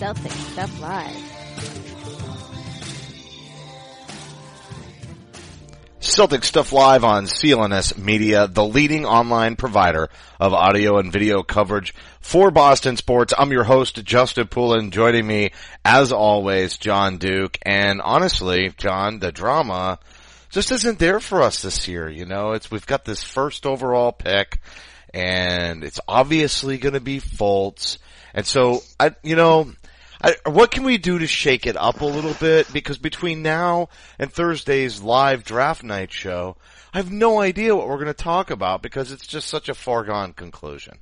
Celtic Stuff Live. Celtic Stuff Live on CLNS Media, the leading online provider of audio and video coverage for Boston sports. I'm your host, Justin Poulin. Joining me, as always, John Duke. And honestly, John, the drama just isn't there for us this year. You know, we've got this first overall pick, and it's obviously going to be Fultz. And so, what can we do to shake it up a little bit? Because between now and Thursday's live draft night show, I have no idea what we're going to talk about because it's just such a foregone conclusion.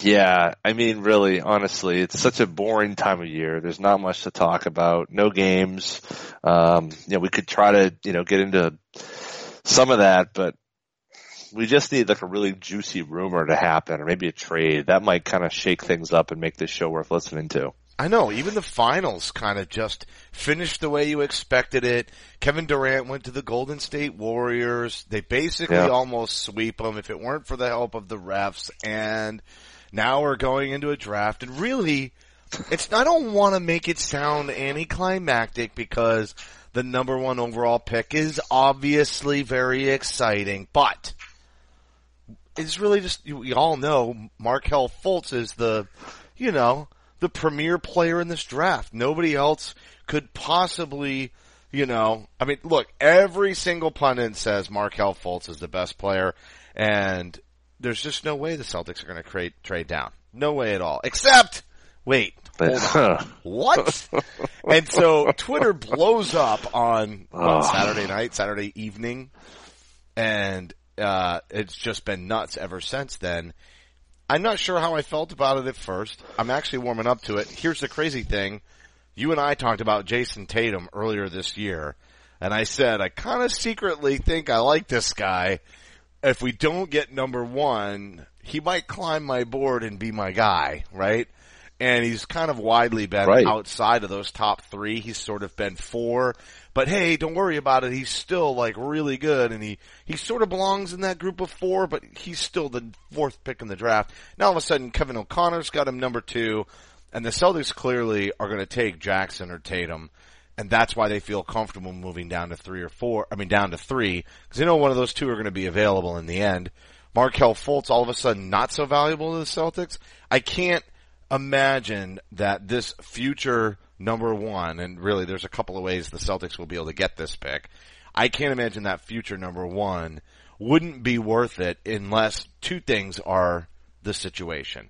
Yeah, I mean, really, honestly, it's such a boring time of year. There's not much to talk about. No games. We could try to, get into some of that, but we just need like a really juicy rumor to happen, or maybe a trade that might kind of shake things up and make this show worth listening to. I know, even the finals kind of just finished the way you expected it. Kevin Durant went to the Golden State Warriors. They basically almost sweep them if it weren't for the help of the refs. And now we're going into a draft. And really, I don't want to make it sound anticlimactic because the number one overall pick is obviously very exciting, but it's really just, we all know Markelle Fultz is the premier player in this draft. Nobody else could possibly, look, every single pundit says Markelle Fultz is the best player, and there's just no way the Celtics are going to trade down. No way at all. Except, wait, hold on. What? And so Twitter blows up on Saturday evening, and it's just been nuts ever since then. I'm not sure how I felt about it at first. I'm actually warming up to it. Here's the crazy thing. You and I talked about Jayson Tatum earlier this year, and I said, I kind of secretly think I like this guy. If we don't get number one, he might climb my board and be my guy, right? And he's kind of widely been outside of those top three. He's sort of been four. But hey, don't worry about it. He's still like really good. And he sort of belongs in that group of four, but he's still the fourth pick in the draft. Now all of a sudden, Kevin O'Connor's got him number two. And the Celtics clearly are going to take Jackson or Tatum. And that's why they feel comfortable moving down to down to three. Because they know one of those two are going to be available in the end. Markelle Fultz all of a sudden not so valuable to the Celtics. I can't imagine that this future number one, and really there's a couple of ways the Celtics will be able to get this pick. I can't imagine that future number one wouldn't be worth it unless two things are the situation.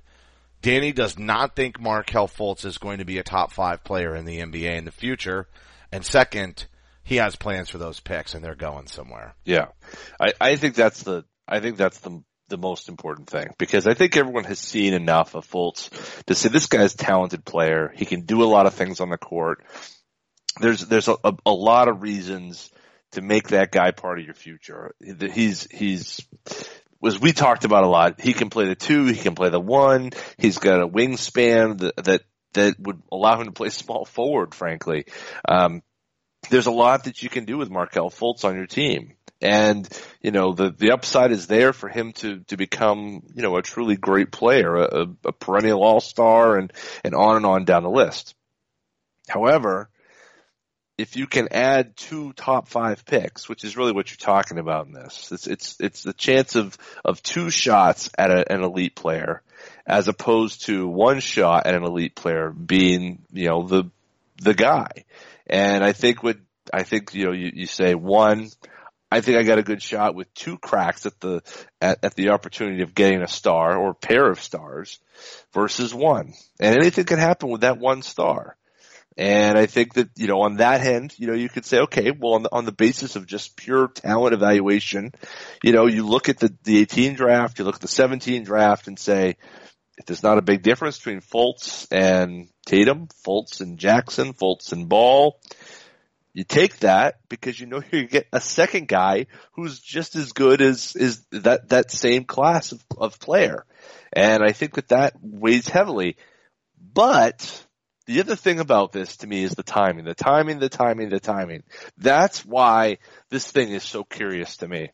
Danny does not think Markelle Fultz is going to be a top five player in the NBA in the future. And second, he has plans for those picks and they're going somewhere. Yeah. I think that's the most important thing, because I think everyone has seen enough of Fultz to say this guy's a talented player. He can do a lot of things on the court. There's a lot of reasons to make that guy part of your future. He's was we talked about a lot. He can play the two. He can play the one. He's got a wingspan that would allow him to play small forward, frankly. There's a lot that you can do with Markelle Fultz on your team. And, the upside is there for him to become, a truly great player, a perennial all-star and on down the list. However, if you can add 2 top 5 picks, which is really what you're talking about in this, it's the chance of 2 shots at an elite player as opposed to 1 shot at an elite player being, you know, the guy. And I think you say one, I think I got a good shot with 2 cracks at the opportunity of getting a star or a pair of stars versus one. And anything can happen with that one star. And I think that, you know, on that end, you know, you could say, okay, well, on the basis of just pure talent evaluation, you know, you look at the 18 draft, you look at the 17 draft and say, if there's not a big difference between Fultz and Tatum, Fultz and Jackson, Fultz and Ball, you take that because you know you get a second guy who's just as good as is that same class of player. And I think that weighs heavily. But the other thing about this to me is the timing. That's why this thing is so curious to me.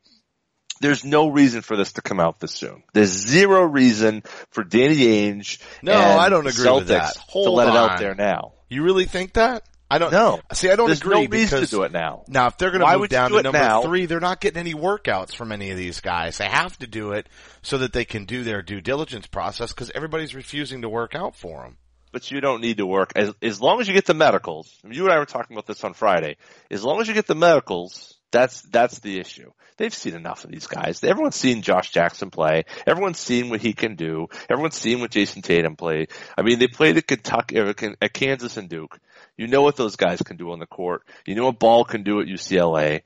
There's no reason for this to come out this soon. There's zero reason for Danny Ainge and Celtics to let it out there now. You really think that? I don't know. See, I don't agree. There's no reason to do it now. Now, if they're going to move down to number 3, they're not getting any workouts from any of these guys. They have to do it so that they can do their due diligence process because everybody's refusing to work out for them. But you don't need to work. As long as you get the medicals, I mean, you and I were talking about this on Friday. As long as you get the medicals, that's the issue. They've seen enough of these guys. Everyone's seen Josh Jackson play. Everyone's seen what he can do. Everyone's seen what Jayson Tatum played. I mean, they played at Kansas and Duke. You know what those guys can do on the court. You know what Ball can do at UCLA.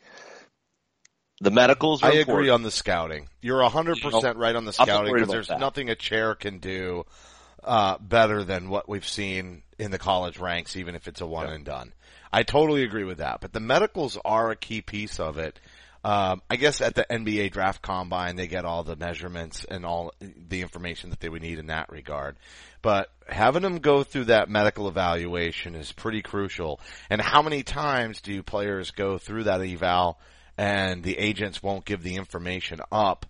The medicals are important. I agree on the scouting. You're 100% right on the scouting because there's nothing a chair can do better than what we've seen in the college ranks, even if it's a one and done. I totally agree with that. But the medicals are a key piece of it. I guess at the NBA draft combine, they get all the measurements and all the information that they would need in that regard. But having them go through that medical evaluation is pretty crucial. And how many times do players go through that eval and the agents won't give the information up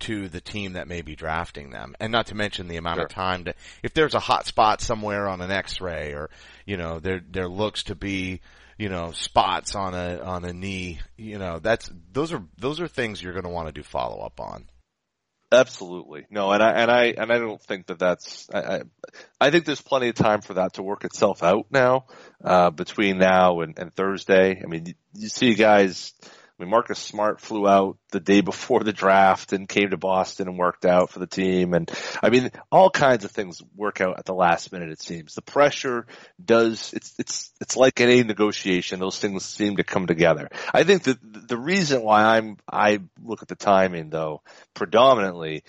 to the team that may be drafting them? And not to mention the amount of time to, if there's a hot spot somewhere on an X-ray or, you know, there looks to be, you know, spots on a knee, you know, those are things you're going to want to do follow up on. Absolutely. No, and I don't think I think there's plenty of time for that to work itself out now, between now and Thursday. I mean, you see guys, I mean, Marcus Smart flew out the day before the draft and came to Boston and worked out for the team. And I mean, all kinds of things work out at the last minute, it seems. The pressure does, it's like in any negotiation, those things seem to come together. I think that the reason why I look at the timing though, predominantly,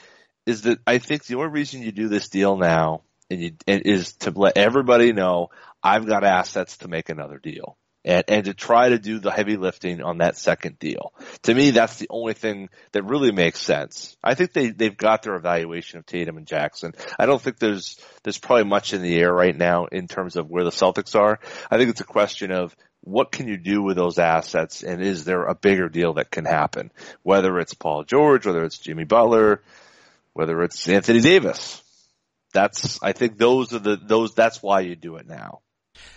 is that I think the only reason you do this deal now is to let everybody know I've got assets to make another deal. And to try to do the heavy lifting on that second deal. To me, that's the only thing that really makes sense. I think they've got their evaluation of Tatum and Jackson. I don't think there's probably much in the air right now in terms of where the Celtics are. I think it's a question of what can you do with those assets, and is there a bigger deal that can happen? Whether it's Paul George, whether it's Jimmy Butler, whether it's Anthony Davis. That's why you do it now.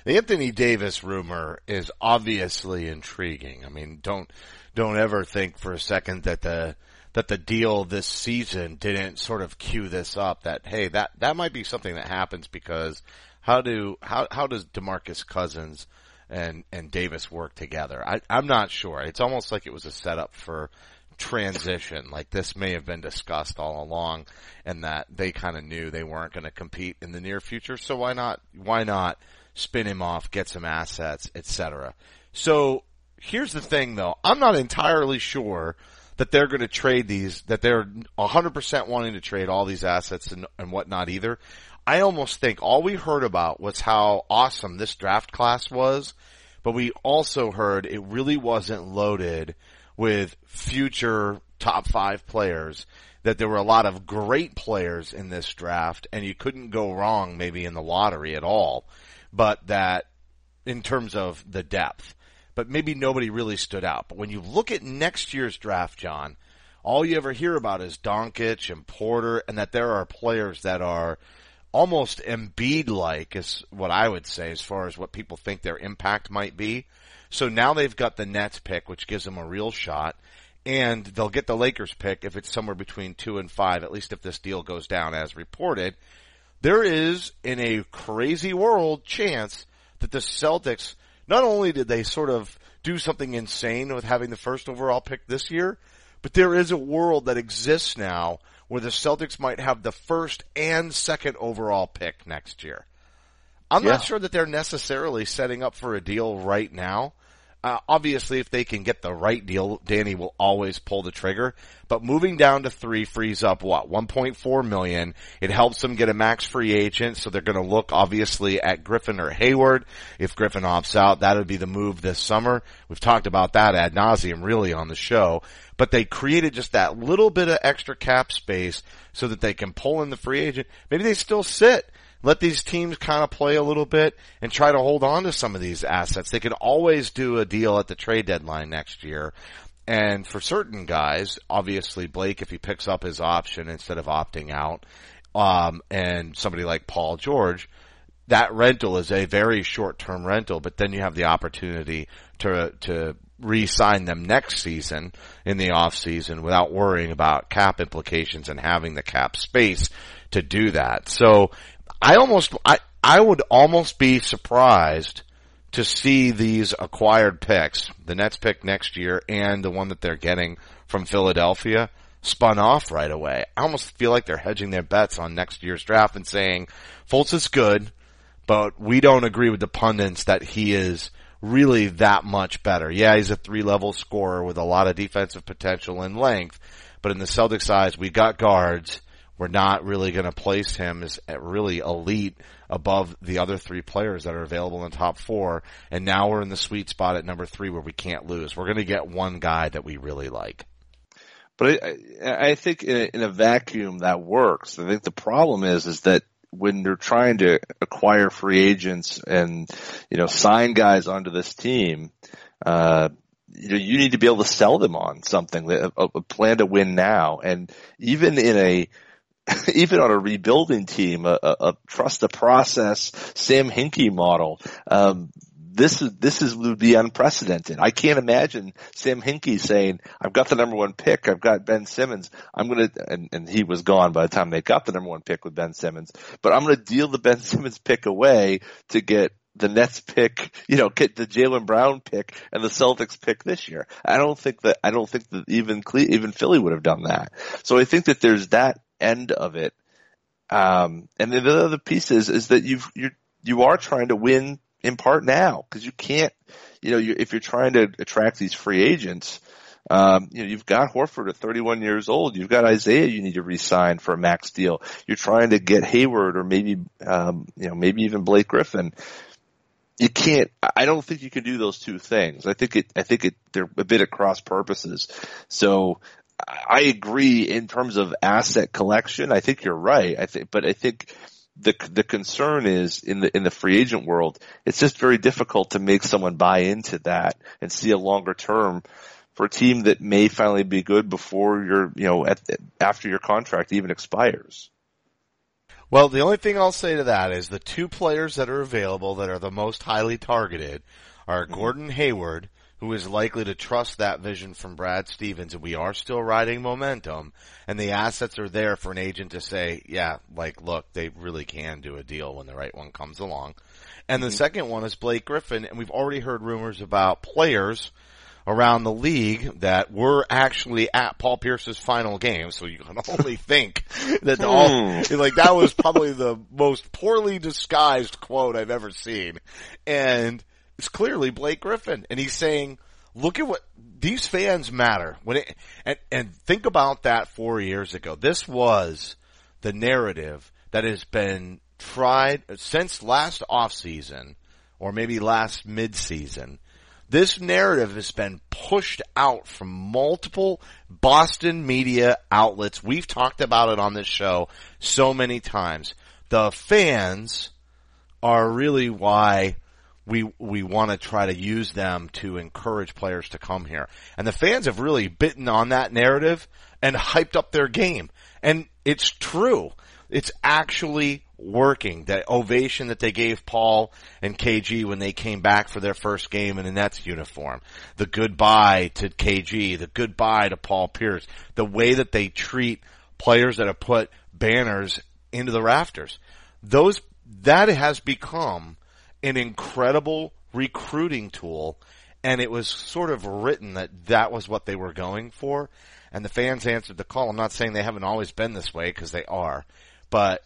The Anthony Davis rumor is obviously intriguing. I mean, don't ever think for a second that the deal this season didn't sort of cue this up, that, hey, that might be something that happens, because how does DeMarcus Cousins and Davis work together? I'm not sure. It's almost like it was a setup for transition, like this may have been discussed all along, and that they kind of knew they weren't going to compete in the near future, so why not spin him off, get some assets, etc. So here's the thing though, I'm not entirely sure that they're going to trade these, that they're 100% wanting to trade all these assets and whatnot either. I almost think all we heard about was how awesome this draft class was, but we also heard it really wasn't loaded with future top 5 players, that there were a lot of great players in this draft and you couldn't go wrong maybe in the lottery at all, but that in terms of the depth, but maybe nobody really stood out. But when you look at next year's draft, John, all you ever hear about is Doncic and Porter, and that there are players that are almost Embiid-like is what I would say as far as what people think their impact might be. So now they've got the Nets pick, which gives them a real shot, and they'll get the Lakers pick if it's somewhere between 2 and 5, at least if this deal goes down as reported. There is, in a crazy world, chance that the Celtics, not only did they sort of do something insane with having the first overall pick this year, but there is a world that exists now where the Celtics might have the first and second overall pick next year. I'm not sure that they're necessarily setting up for a deal right now. Obviously, if they can get the right deal, Danny will always pull the trigger. But moving down to 3 frees up, what, $1.4 million. It helps them get a max free agent, so they're going to look, obviously, at Griffin or Hayward. If Griffin opts out, that would be the move this summer. We've talked about that ad nauseum, really, on the show. But they created just that little bit of extra cap space so that they can pull in the free agent. Maybe they still sit. Let these teams kind of play a little bit and try to hold on to some of these assets. They could always do a deal at the trade deadline next year. And for certain guys, obviously Blake, if he picks up his option instead of opting out, and somebody like Paul George, that rental is a very short-term rental, but then you have the opportunity to re-sign them next season in the off-season without worrying about cap implications and having the cap space to do that. So I would almost be surprised to see these acquired picks, the Nets pick next year and the one that they're getting from Philadelphia, spun off right away. I almost feel like they're hedging their bets on next year's draft and saying, Fultz is good, but we don't agree with the pundits that he is really that much better. Yeah, he's a 3-level scorer with a lot of defensive potential and length, but in the Celtics' eyes, we got guards. We're not really going to place him as really elite above the other 3 players that are available in top 4. And now we're in the sweet spot at number 3 where we can't lose. We're going to get one guy that we really like. But I think in a vacuum that works. I think the problem is that when they're trying to acquire free agents and, you know, sign guys onto this team, you need to be able to sell them on something, a plan to win now. And even on a rebuilding team, a trust the process, Sam Hinkie model, this would be unprecedented. I can't imagine Sam Hinkie saying, I've got the number 1 pick, I've got Ben Simmons, and he was gone by the time they got the number 1 pick with Ben Simmons, but I'm going to deal the Ben Simmons pick away to get the Nets pick, get the Jaylen Brown pick and the Celtics pick this year. I don't think that even Philly would have done that. So I think that there's that end of it. And then the other piece is that you are trying to win in part now, because you can't, if you're trying to attract these free agents, you've got Horford at 31 years old. You've got Isaiah you need to re-sign for a max deal. You're trying to get Hayward or maybe even Blake Griffin. You can't. I don't think you can do those 2 things. I think they're a bit at cross purposes. So I agree in terms of asset collection. I think you're right. I think the concern is in the free agent world, it's just very difficult to make someone buy into that and see a longer term for a team that may finally be good before after your contract even expires. Well, the only thing I'll say to that is the 2 players that are available that are the most highly targeted are Gordon Hayward, who is likely to trust that vision from Brad Stevens, and we are still riding momentum, and the assets are there for an agent to say, look, they really can do a deal when the right one comes along. And the second one is Blake Griffin, and we've already heard rumors about players around the league that were actually at Paul Pierce's final game, so you can only think that that was probably the most poorly disguised quote I've ever seen. And it's clearly Blake Griffin, and he's saying, look at what these fans matter. And think about that 4 years ago. This was the narrative that has been tried since last offseason, or maybe last midseason. This narrative has been pushed out from multiple Boston media outlets. We've talked about it on this show so many times. The fans are really why we want to try to use them to encourage players to come here. And the fans have really bitten on that narrative and hyped up their game. And it's true. It's actually working. That ovation that they gave Paul and KG when they came back for their first game in the Nets uniform. The goodbye to KG, the goodbye to Paul Pierce. The way that they treat players that have put banners into the rafters. That has become an incredible recruiting tool, and it was sort of written that that was what they were going for, and the fans answered the call. I'm not saying they haven't always been this way, because they are, but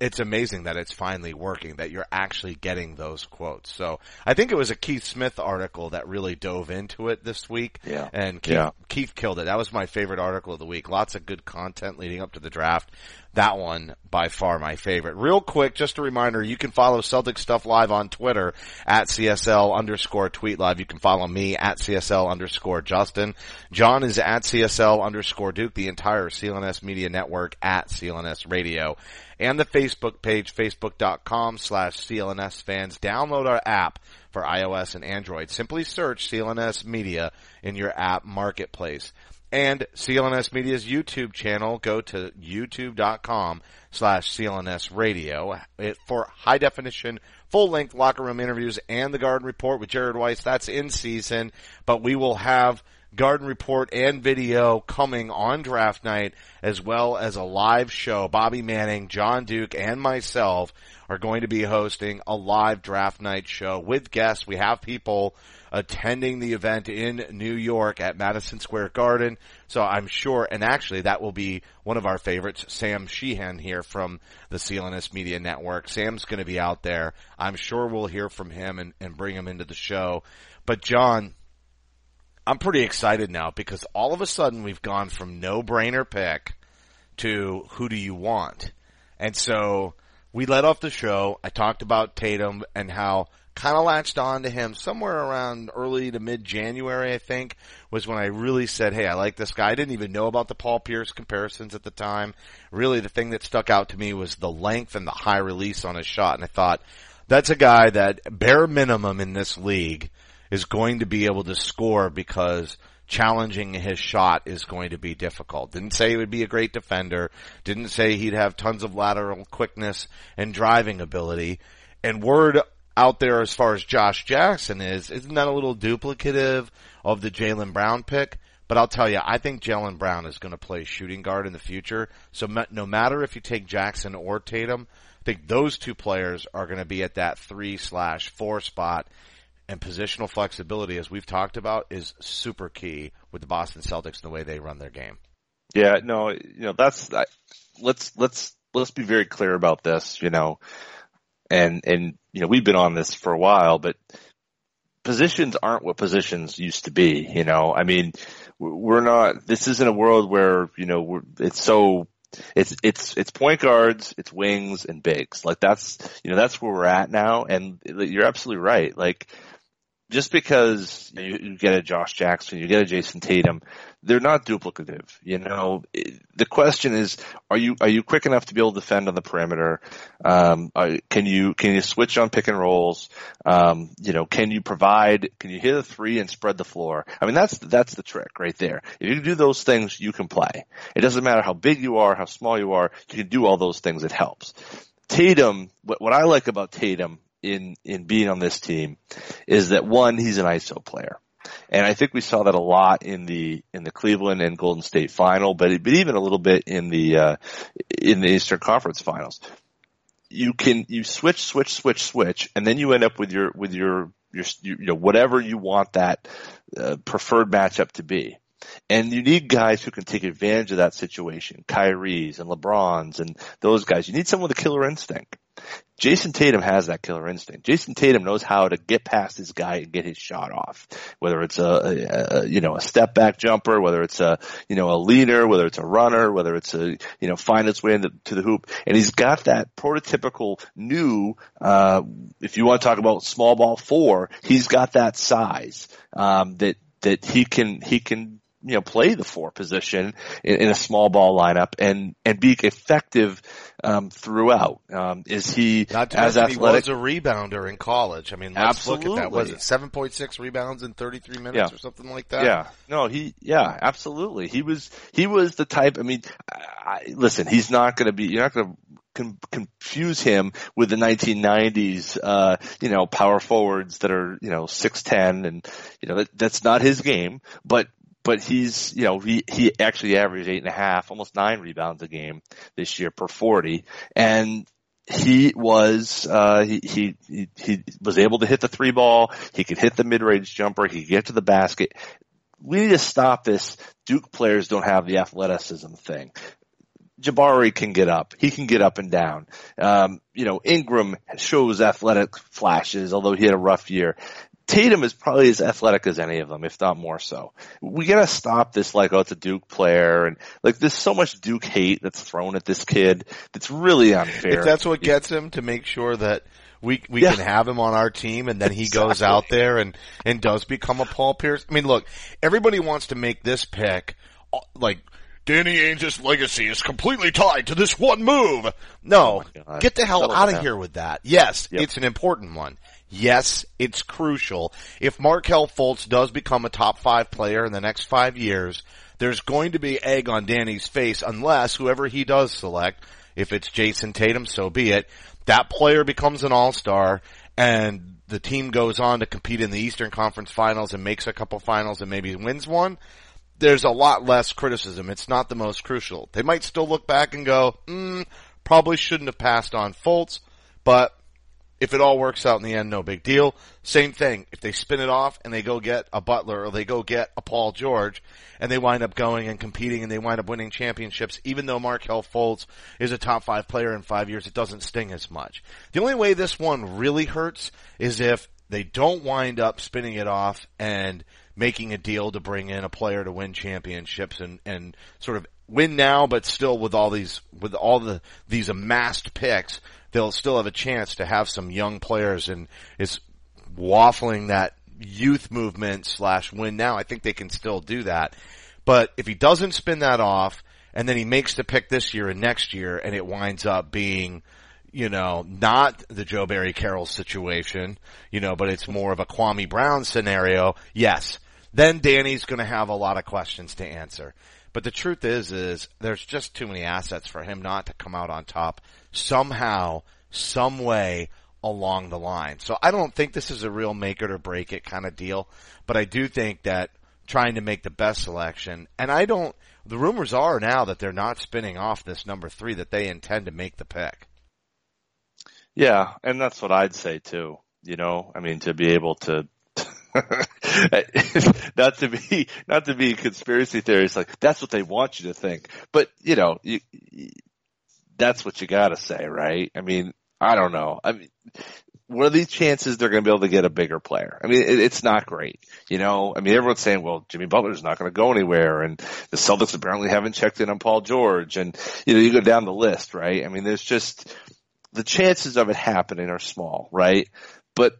it's amazing that it's finally working, that you're actually getting those quotes. So I think it was a Keith Smith article that really dove into it this week. Yeah. And Keith killed it. That was my favorite article of the week. Lots of good content leading up to the draft. That one, by far, my favorite. Real quick, just a reminder, you can follow Celtic Stuff Live on Twitter at CSL_tweet live. You can follow me at CSL_Justin. John is at CSL_Duke. The entire CLNS Media Network at CLNS Radio. And the Facebook page, facebook.com/CLNS fans. Download our app for iOS and Android. Simply search CLNS Media in your app marketplace. And CLNS Media's YouTube channel, go to youtube.com/CLNS radio for high definition, full length locker room interviews and the Garden Report with Jared Weiss. That's in season, but we will have Garden Report and video coming on draft night, as well as a live show. Bobby Manning, John Duke, and myself are going to be hosting a live draft night show with guests. We have people attending the event in New York at Madison Square Garden. So I'm sure, and actually that will be one of our favorites, Sam Sheehan here from the CLNS Media Network. Sam's going to be out there. I'm sure we'll hear from him and bring him into the show. But John, I'm pretty excited now, because all of a sudden we've gone from no-brainer pick to who do you want? And so we let off the show. I talked about Tatum and how kind of latched on to him somewhere around early to mid-January, I think, was when I really said, hey, I like this guy. I didn't even know about the Paul Pierce comparisons at the time. Really, the thing that stuck out to me was the length and the high release on his shot. And I thought, that's a guy that bare minimum in this league is going to be able to score, because challenging his shot is going to be difficult. Didn't say he would be a great defender. Didn't say he'd have tons of lateral quickness and driving ability. And word out there as far as Josh Jackson is, isn't that a little duplicative of the Jaylen Brown pick? But I'll tell you, I think Jaylen Brown is going to play shooting guard in the future. So no matter if you take Jackson or Tatum, I think those two players are going to be at that 3/4 spot. And positional flexibility, as we've talked about, is super key with the Boston Celtics and the way they run their game. Yeah, no, you know, let's be very clear about this, you know, and you know, we've been on this for a while, but positions aren't what positions used to be. You know, I mean, we're not. This isn't a world where, you know, it's point guards, it's wings and bigs. Like that's where we're at now. And you're absolutely right. Like, just because you get a Josh Jackson, you get a Jayson Tatum, they're not duplicative. You know, the question is, are you quick enough to be able to defend on the perimeter? Can you switch on pick and rolls? You know, can you hit a three and spread the floor? I mean, that's the trick right there. If you do those things, you can play. It doesn't matter how big you are, how small you are. You can do all those things. It helps. Tatum, what I like about Tatum in being on this team is that, one, he's an ISO player. And I think we saw that a lot in the Cleveland and Golden State final, but even a little bit in the Eastern Conference Finals. You switch, and then you end up with your you know, whatever you want that preferred matchup to be. And you need guys who can take advantage of that situation. Kyrie's and LeBron's and those guys. You need someone with a killer instinct. Jayson Tatum has that killer instinct. Jayson Tatum knows how to get past this guy and get his shot off. Whether it's a step back jumper, whether it's a leaner, whether it's a runner, whether it's a find its way to the hoop. And he's got that prototypical new, if you want to talk about small ball four, he's got that size, that he can you know, play the four position in a small ball lineup and be effective throughout. Is he not as athletic? He was a rebounder in college. I mean, let's look at that. Was it 7.6 rebounds in 33 minutes or something like that? Yeah. No, absolutely. He was the type. I mean, listen, you're not going to confuse him with the 1990s, power forwards that are, 6'10", and, that's not his game, but he's, he actually averaged 8.5, almost 9 rebounds a game this year per 40. And he was, he was able to hit the 3 ball. He could hit the mid-range jumper. He could get to the basket. We need to stop this. Duke players don't have the athleticism thing. Jabari can get up. He can get up and down. Ingram shows athletic flashes, although he had a rough year. Tatum is probably as athletic as any of them, if not more so. We gotta stop this, it's a Duke player, and there's so much Duke hate that's thrown at this kid that's really unfair. If that's what gets him, to make sure that we can have him on our team, and then he goes out there and does become a Paul Pierce. I mean, look, everybody wants to make this pick, Danny Ainge's legacy is completely tied to this one move. No, get the hell out of here with that. Yes, it's an important one. Yes, it's crucial. If Markelle Fultz does become a top 5 player in the next 5 years, there's going to be egg on Danny's face unless whoever he does select, if it's Jayson Tatum, so be it, that player becomes an all-star and the team goes on to compete in the Eastern Conference Finals and makes a couple finals and maybe wins one. There's a lot less criticism. It's not the most crucial. They might still look back and go, probably shouldn't have passed on Fultz, but if it all works out in the end, no big deal. Same thing. If they spin it off and they go get a Butler or they go get a Paul George and they wind up going and competing and they wind up winning championships, even though Markelle Fultz is a top 5 player in 5 years, it doesn't sting as much. The only way this one really hurts is if they don't wind up spinning it off and making a deal to bring in a player to win championships and sort of win now, but still with all these amassed picks, they'll still have a chance to have some young players, and it's waffling that youth movement / win now. I think they can still do that. But if he doesn't spin that off and then he makes the pick this year and next year and it winds up being not the Joe Barry Carroll situation, but it's more of a Kwame Brown scenario, yes, then Danny's going to have a lot of questions to answer. But the truth is there's just too many assets for him not to come out on top somehow, some way along the line. So I don't think this is a real make it or break it kind of deal, but I do think that trying to make the best selection, and the rumors are now that they're not spinning off this number 3, that they intend to make the pick. Yeah, and that's what I'd say too, to be able to, not to be conspiracy theories, that's what they want you to think, but that's what you gotta say, right? I don't know. What are these chances they're going to be able to get a bigger player? It's not great, everyone's saying, well, Jimmy Butler's not going to go anywhere, and the Celtics apparently haven't checked in on Paul George, and you go down the list, right? There's just the chances of it happening are small, right? But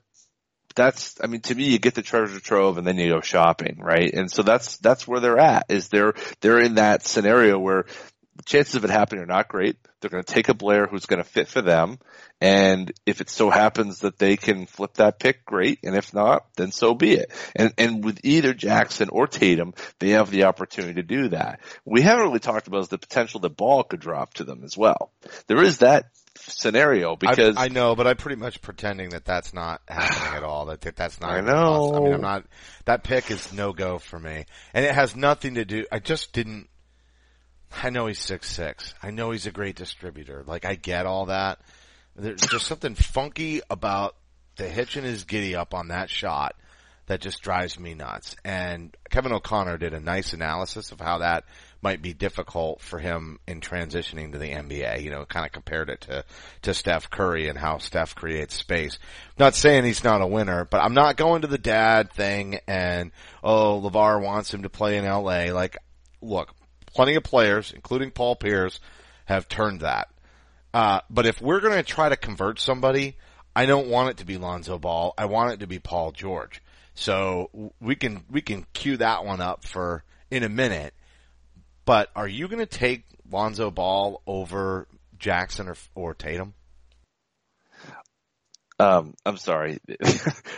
that's, to me, you get the treasure trove and then you go shopping, right? And so that's where they're at, is they're in that scenario where the chances of it happening are not great. They're going to take a player who's going to fit for them. And if it so happens that they can flip that pick, great. And if not, then so be it. And with either Jackson or Tatum, they have the opportunity to do that. We haven't really talked about is the potential that Ball could drop to them as well. There is that scenario, because I know, but I'm pretty much pretending that that's not happening at all. That's not. I know. I'm not. That pick is no go for me, and it has nothing to do. I just didn't. I know he's 6'6". I know he's a great distributor. I get all that. There's just something funky about the hitch and his giddy up on that shot that just drives me nuts. And Kevin O'Connor did a nice analysis of how that might be difficult for him in transitioning to the NBA. Kind of compared it to Steph Curry and how Steph creates space. I'm not saying he's not a winner, but I'm not going to the dad thing and, oh, LeVar wants him to play in LA. Look, plenty of players, including Paul Pierce, have turned that. But if we're going to try to convert somebody, I don't want it to be Lonzo Ball. I want it to be Paul George. So we can cue that one up for in a minute. But are you going to take Lonzo Ball over Jackson or Tatum? I'm sorry.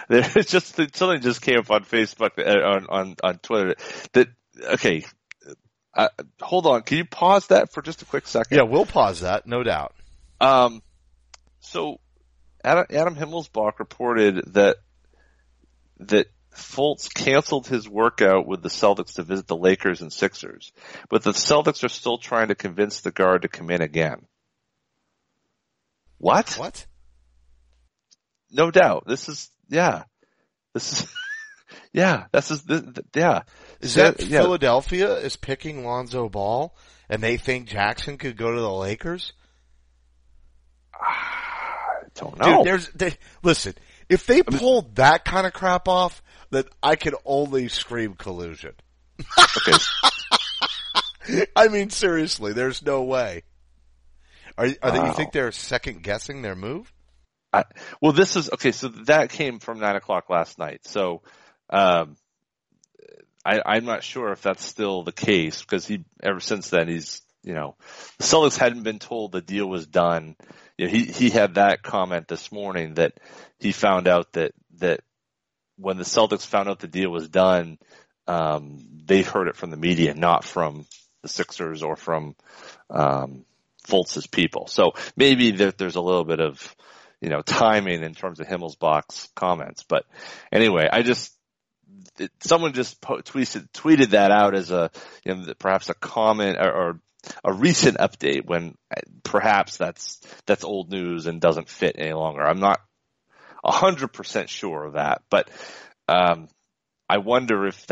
There's just something just came up on Facebook on Twitter. Okay. Hold on. Can you pause that for just a quick second? Yeah, we'll pause that, no doubt. So Adam Himmelsbach reported that Fultz canceled his workout with the Celtics to visit the Lakers and Sixers, but the Celtics are still trying to convince the guard to come in again. What? What? No doubt. This is. Is that Philadelphia is picking Lonzo Ball and they think Jackson could go to the Lakers? I don't know. Dude, listen, if they pulled that kind of crap off, then I could only scream collusion. Okay. I mean, seriously, there's no way. Are they, you think they're second guessing their move? So that came from 9:00 last night. So, I'm not sure if that's still the case because ever since then the Celtics hadn't been told the deal was done. You know, he had that comment this morning that he found out that when the Celtics found out the deal was done, they heard it from the media, not from the Sixers or from, Fultz's people. So maybe there's a little bit of, timing in terms of Himmelsbach's comments. But anyway, someone just tweeted that out as perhaps a comment or a recent update when perhaps that's old news and doesn't fit any longer. I'm not 100% sure of that, but I wonder if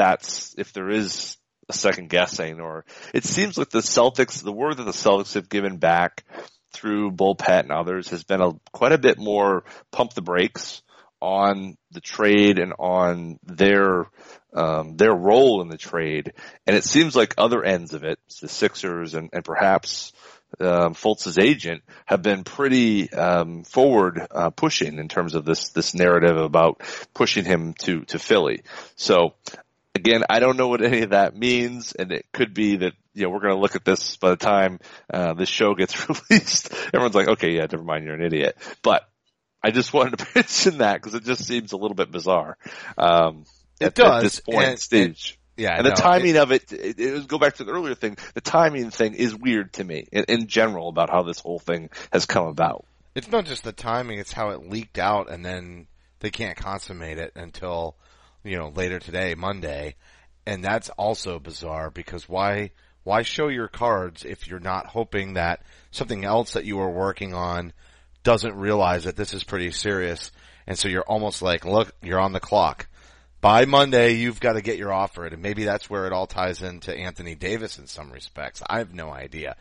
there is a second guessing, or it seems like the word that the Celtics have given back through Bull Pat and others has been quite a bit more pump the brakes on the trade and on their role in the trade. And it seems like other ends of it, the Sixers and perhaps Fultz's agent, have been pretty forward pushing in terms of this narrative about pushing him to Philly. So again, I don't know what any of that means, and it could be that we're going to look at this by the time this show gets released. Everyone's like, okay, yeah, never mind, you're an idiot. But I just wanted to mention that because it just seems a little bit bizarre. At this point stage. The timing of it was, go back to the earlier thing, the timing thing is weird to me in general about how this whole thing has come about. It's not just the timing, it's how it leaked out and then they can't consummate it until, later today, Monday. And that's also bizarre because why show your cards if you're not hoping that something else that you were working on doesn't realize that this is pretty serious, and so you're almost like, look, you're on the clock. By Monday, you've got to get your offer, and maybe that's where it all ties into Anthony Davis in some respects. I have no idea.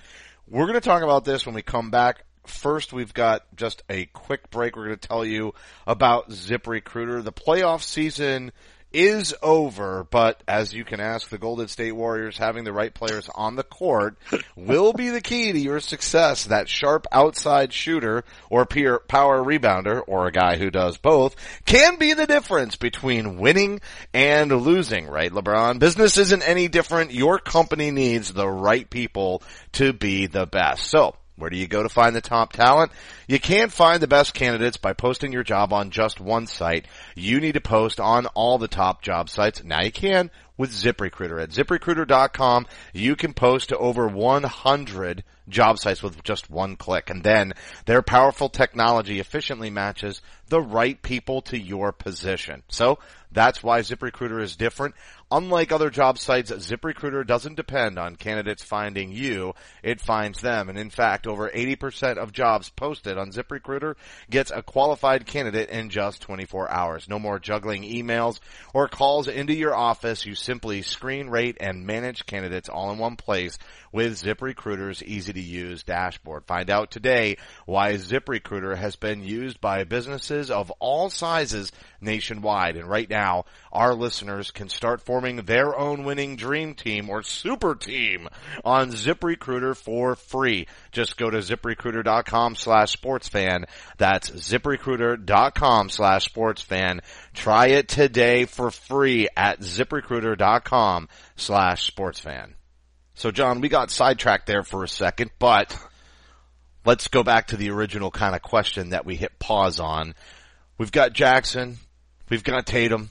We're going to talk about this when we come back. First, we've got just a quick break. We're going to tell you about ZipRecruiter. The playoff season is over, but as you can ask, the Golden State Warriors having the right players on the court will be the key to your success. That sharp outside shooter or pure power rebounder or a guy who does both can be the difference between winning and losing, right, LeBron? Business isn't any different. Your company needs the right people to be the best. So where do you go to find the top talent? You can't find the best candidates by posting your job on just one site. You need to post on all the top job sites. Now you can with ZipRecruiter. At ZipRecruiter.com, you can post to over 100 job sites with just one click. And then their powerful technology efficiently matches the right people to your position. So that's why ZipRecruiter is different. Unlike other job sites, ZipRecruiter doesn't depend on candidates finding you. It finds them. And in fact, over 80% of jobs posted on ZipRecruiter gets a qualified candidate in just 24 hours. No more juggling emails or calls into your office. You simply screen, rate, and manage candidates all in one place with ZipRecruiter's easy-to-use dashboard. Find out today why ZipRecruiter has been used by businesses of all sizes nationwide. And right now, our listeners can start forming their own winning dream team or super team on ZipRecruiter for free. Just go to ZipRecruiter.com/sportsfan. That's ZipRecruiter.com/sportsfan. Try it today for free at ZipRecruiter.com/sportsfan. So, John, we got sidetracked there for a second, but let's go back to the original kind of question that we hit pause on. We've got Jackson. We've got Tatum.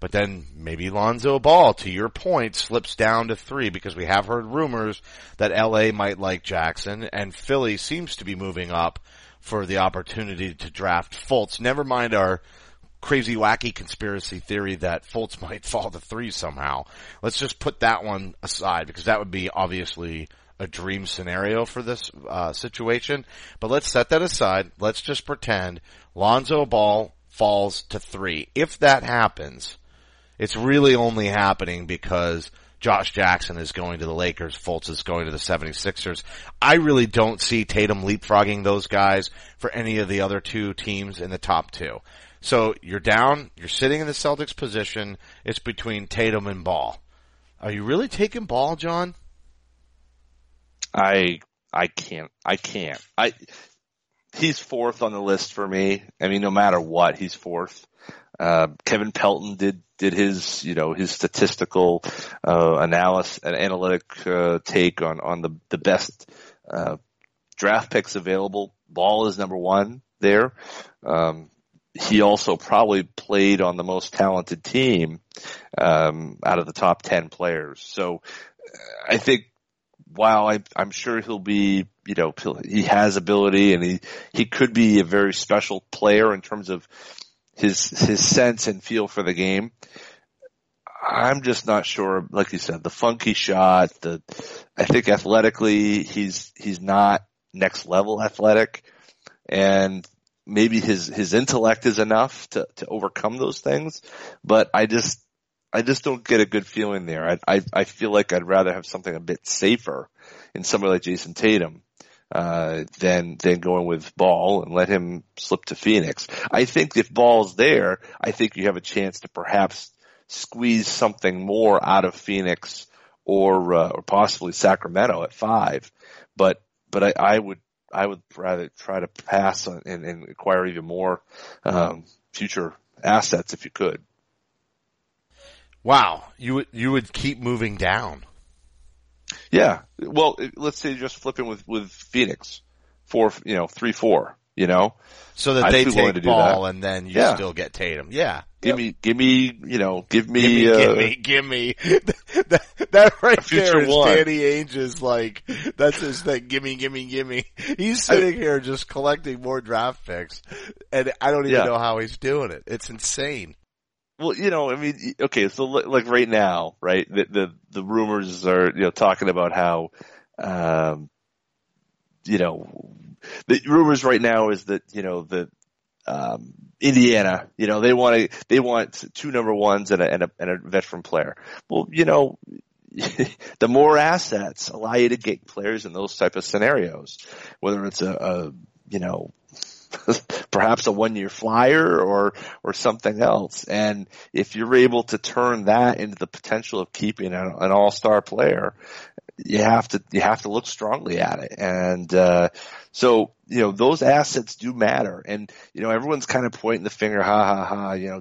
But then maybe Lonzo Ball, to your point, slips down to 3 because we have heard rumors that LA might like Jackson, and Philly seems to be moving up for the opportunity to draft Fultz. Never mind our crazy, wacky conspiracy theory that Fultz might fall to 3 somehow. Let's just put that one aside because that would be obviously a dream scenario for this situation. But let's set that aside. Let's just pretend Lonzo Ball falls to 3. If that happens, it's really only happening because Josh Jackson is going to the Lakers, Fultz is going to the 76ers. I really don't see Tatum leapfrogging those guys for any of the other two teams in the top 2. So you're down, you're sitting in the Celtics position, it's between Tatum and Ball. Are you really taking Ball, John? I can't. He's 4th on the list for me. I mean, no matter what, he's 4th. Kevin Pelton did his, his statistical, analytic take on the best, draft picks available. Ball is number 1 there. He also probably played on the most talented team, out of the top 10 players. So I think, while I'm sure he'll be, he has ability and he could be a very special player in terms of his sense and feel for the game. I'm just not sure, like you said, the funky shot, I think athletically he's not next level athletic, and maybe his intellect is enough to overcome those things, but I just don't get a good feeling there. I feel like I'd rather have something a bit safer in somebody like Jayson Tatum than going with Ball and let him slip to Phoenix. I think if Ball's there, I think you have a chance to perhaps squeeze something more out of Phoenix or possibly Sacramento at 5. But I would rather try to pass on and acquire even more future assets if you could. Wow, you would keep moving down. Yeah, well, let's say just flipping with Phoenix, 3-4, so that they take Ball and then you still get Tatum. Yeah, give me. That right there is one. Danny Ainge's that's his thing. Gimme. He's sitting here just collecting more draft picks, and I don't even know how he's doing it. It's insane. Well, so like right now, right, the rumors are, talking about how, the rumors right now is that, Indiana, they want 2 number 1s and a veteran player. Well, the more assets allow you to get players in those type of scenarios, whether it's a perhaps a 1-year flyer or something else. And if you're able to turn that into the potential of keeping an all-star player, you have to look strongly at it. And, so, those assets do matter. And, everyone's kind of pointing the finger,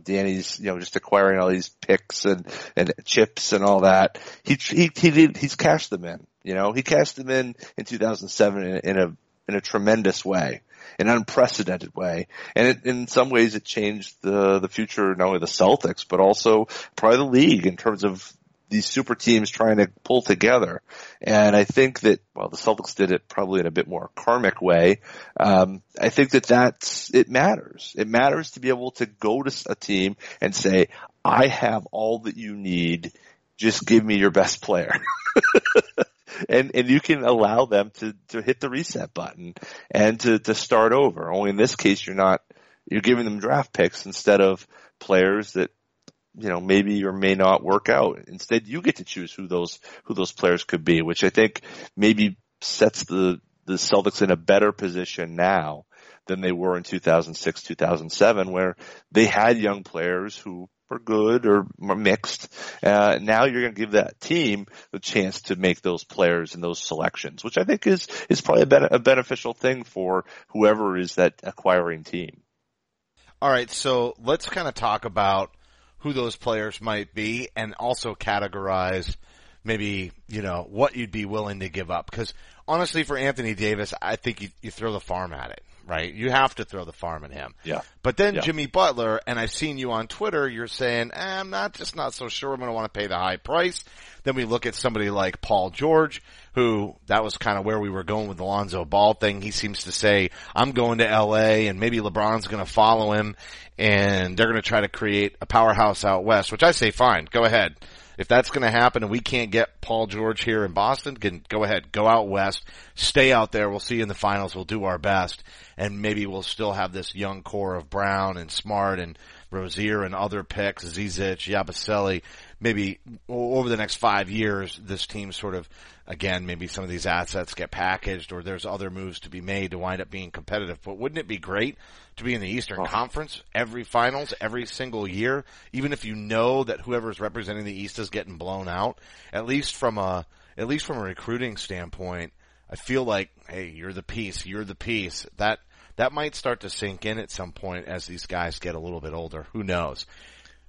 Danny's, just acquiring all these picks and chips and all that. He's cashed them in, he cashed them in 2007 in a tremendous way. An unprecedented way. And in some ways it changed the future, not only the Celtics, but also probably the league in terms of these super teams trying to pull together. And I think that, the Celtics did it probably in a bit more karmic way. I think that's, it matters. It matters to be able to go to a team and say, I have all that you need. Just give me your best player. And you can allow them to hit the reset button and to start over. Only in this case, you're giving them draft picks instead of players that, maybe or may not work out. Instead, you get to choose who those players could be, which I think maybe sets the Celtics in a better position now than they were in 2006, 2007, where they had young players who or good or mixed. Now you're going to give that team the chance to make those players and those selections, which I think is probably a beneficial thing for whoever is that acquiring team. All right, so let's kind of talk about who those players might be and also categorize maybe, what you'd be willing to give up. Because honestly, for Anthony Davis, I think you throw the farm at it, right? You have to throw the farm at him. Yeah. But then Jimmy Butler, and I've seen you on Twitter, you're saying, I'm not just not so sure I'm going to want to pay the high price. Then we look at somebody like Paul George, who that was kind of where we were going with the Lonzo Ball thing. He seems to say, I'm going to LA and maybe LeBron's going to follow him and they're going to try to create a powerhouse out west, which I say, fine, go ahead. If that's going to happen and we can't get Paul George here in Boston, can go ahead, go out west, stay out there. We'll see you in the finals. We'll do our best. And maybe we'll still have this young core of Brown and Smart and Rozier and other picks, Zizic, Yabusele. Maybe over the next 5 years, this team sort of, again, maybe some of these assets get packaged or there's other moves to be made to wind up being competitive. But wouldn't it be great to be in the Eastern Conference every finals, every single year, even if you know that whoever's representing the East is getting blown out? At least from a recruiting standpoint, I feel like, hey, you're the piece. That might start to sink in at some point as these guys get a little bit older. Who knows?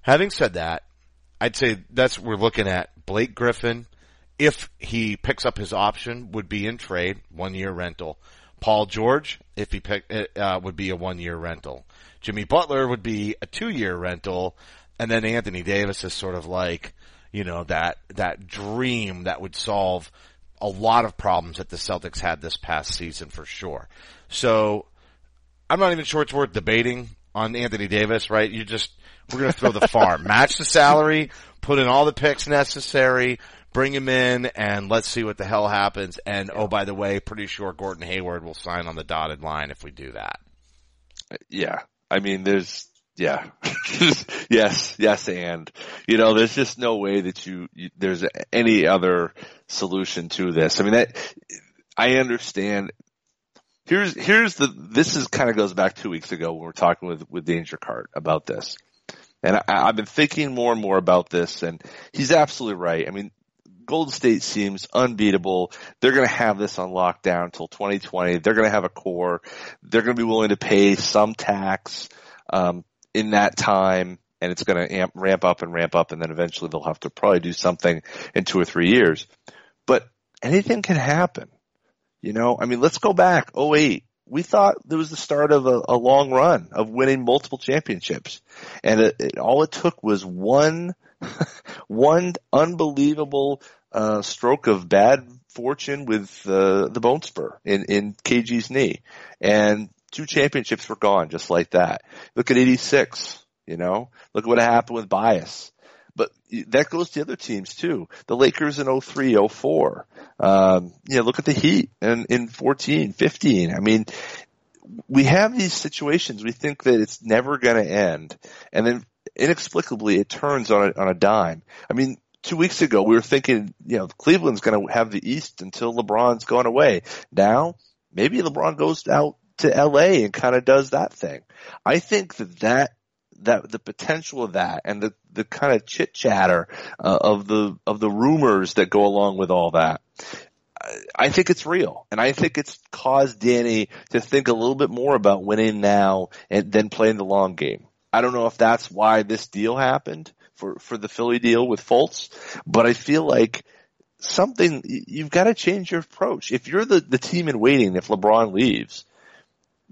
Having said that, I'd say we're looking at Blake Griffin. If he picks up his option, would be in trade, 1 year rental. Paul George, if he would be a 1 year rental. Jimmy Butler would be a 2 year rental. And then Anthony Davis is sort of like, you know, that dream that would solve a lot of problems that the Celtics had this past season for sure. So I'm not even sure it's worth debating on Anthony Davis, right? We're going to throw the farm. Match the salary, put in all the picks necessary, bring him in, and let's see what the hell happens. And, oh, by the way, pretty sure Gordon Hayward will sign on the dotted line if we do that. Yeah. I mean, yes. And, you know, there's just no way that there's any other solution to this. I mean, I understand. This kind of goes back 2 weeks ago when we were talking with Danger Cart about this. And I've been thinking more and more about this, and he's absolutely right. I mean, Golden State seems unbeatable. They're going to have this on lockdown until 2020. They're going to have a core. They're going to be willing to pay some tax in that time, and it's going to ramp up, and then eventually they'll have to probably do something in 2 or 3 years. But anything can happen. You know, I mean, let's go back, 2008. We thought there was the start of a long run of winning multiple championships. And all it took was one unbelievable stroke of bad fortune with the bone spur in KG's knee. And two championships were gone just like that. Look at 86, you know. Look at what happened with Bias. But that goes to other teams too. The Lakers in 03, 04. Look at the Heat in 14, 15. I mean, we have these situations. We think that it's never going to end. And then inexplicably it turns on a dime. I mean, 2 weeks ago we were thinking, you know, Cleveland's going to have the East until LeBron's gone away. Now maybe LeBron goes out to LA and kind of does that thing. I think that the potential of that and the kind of chit chatter of the rumors that go along with all that, I think it's real, and I think it's caused Danny to think a little bit more about winning now and then playing the long game. I don't know if that's why this deal happened for the Philly deal with Fultz, but I feel like something, you've got to change your approach. If you're the team in waiting, if LeBron leaves,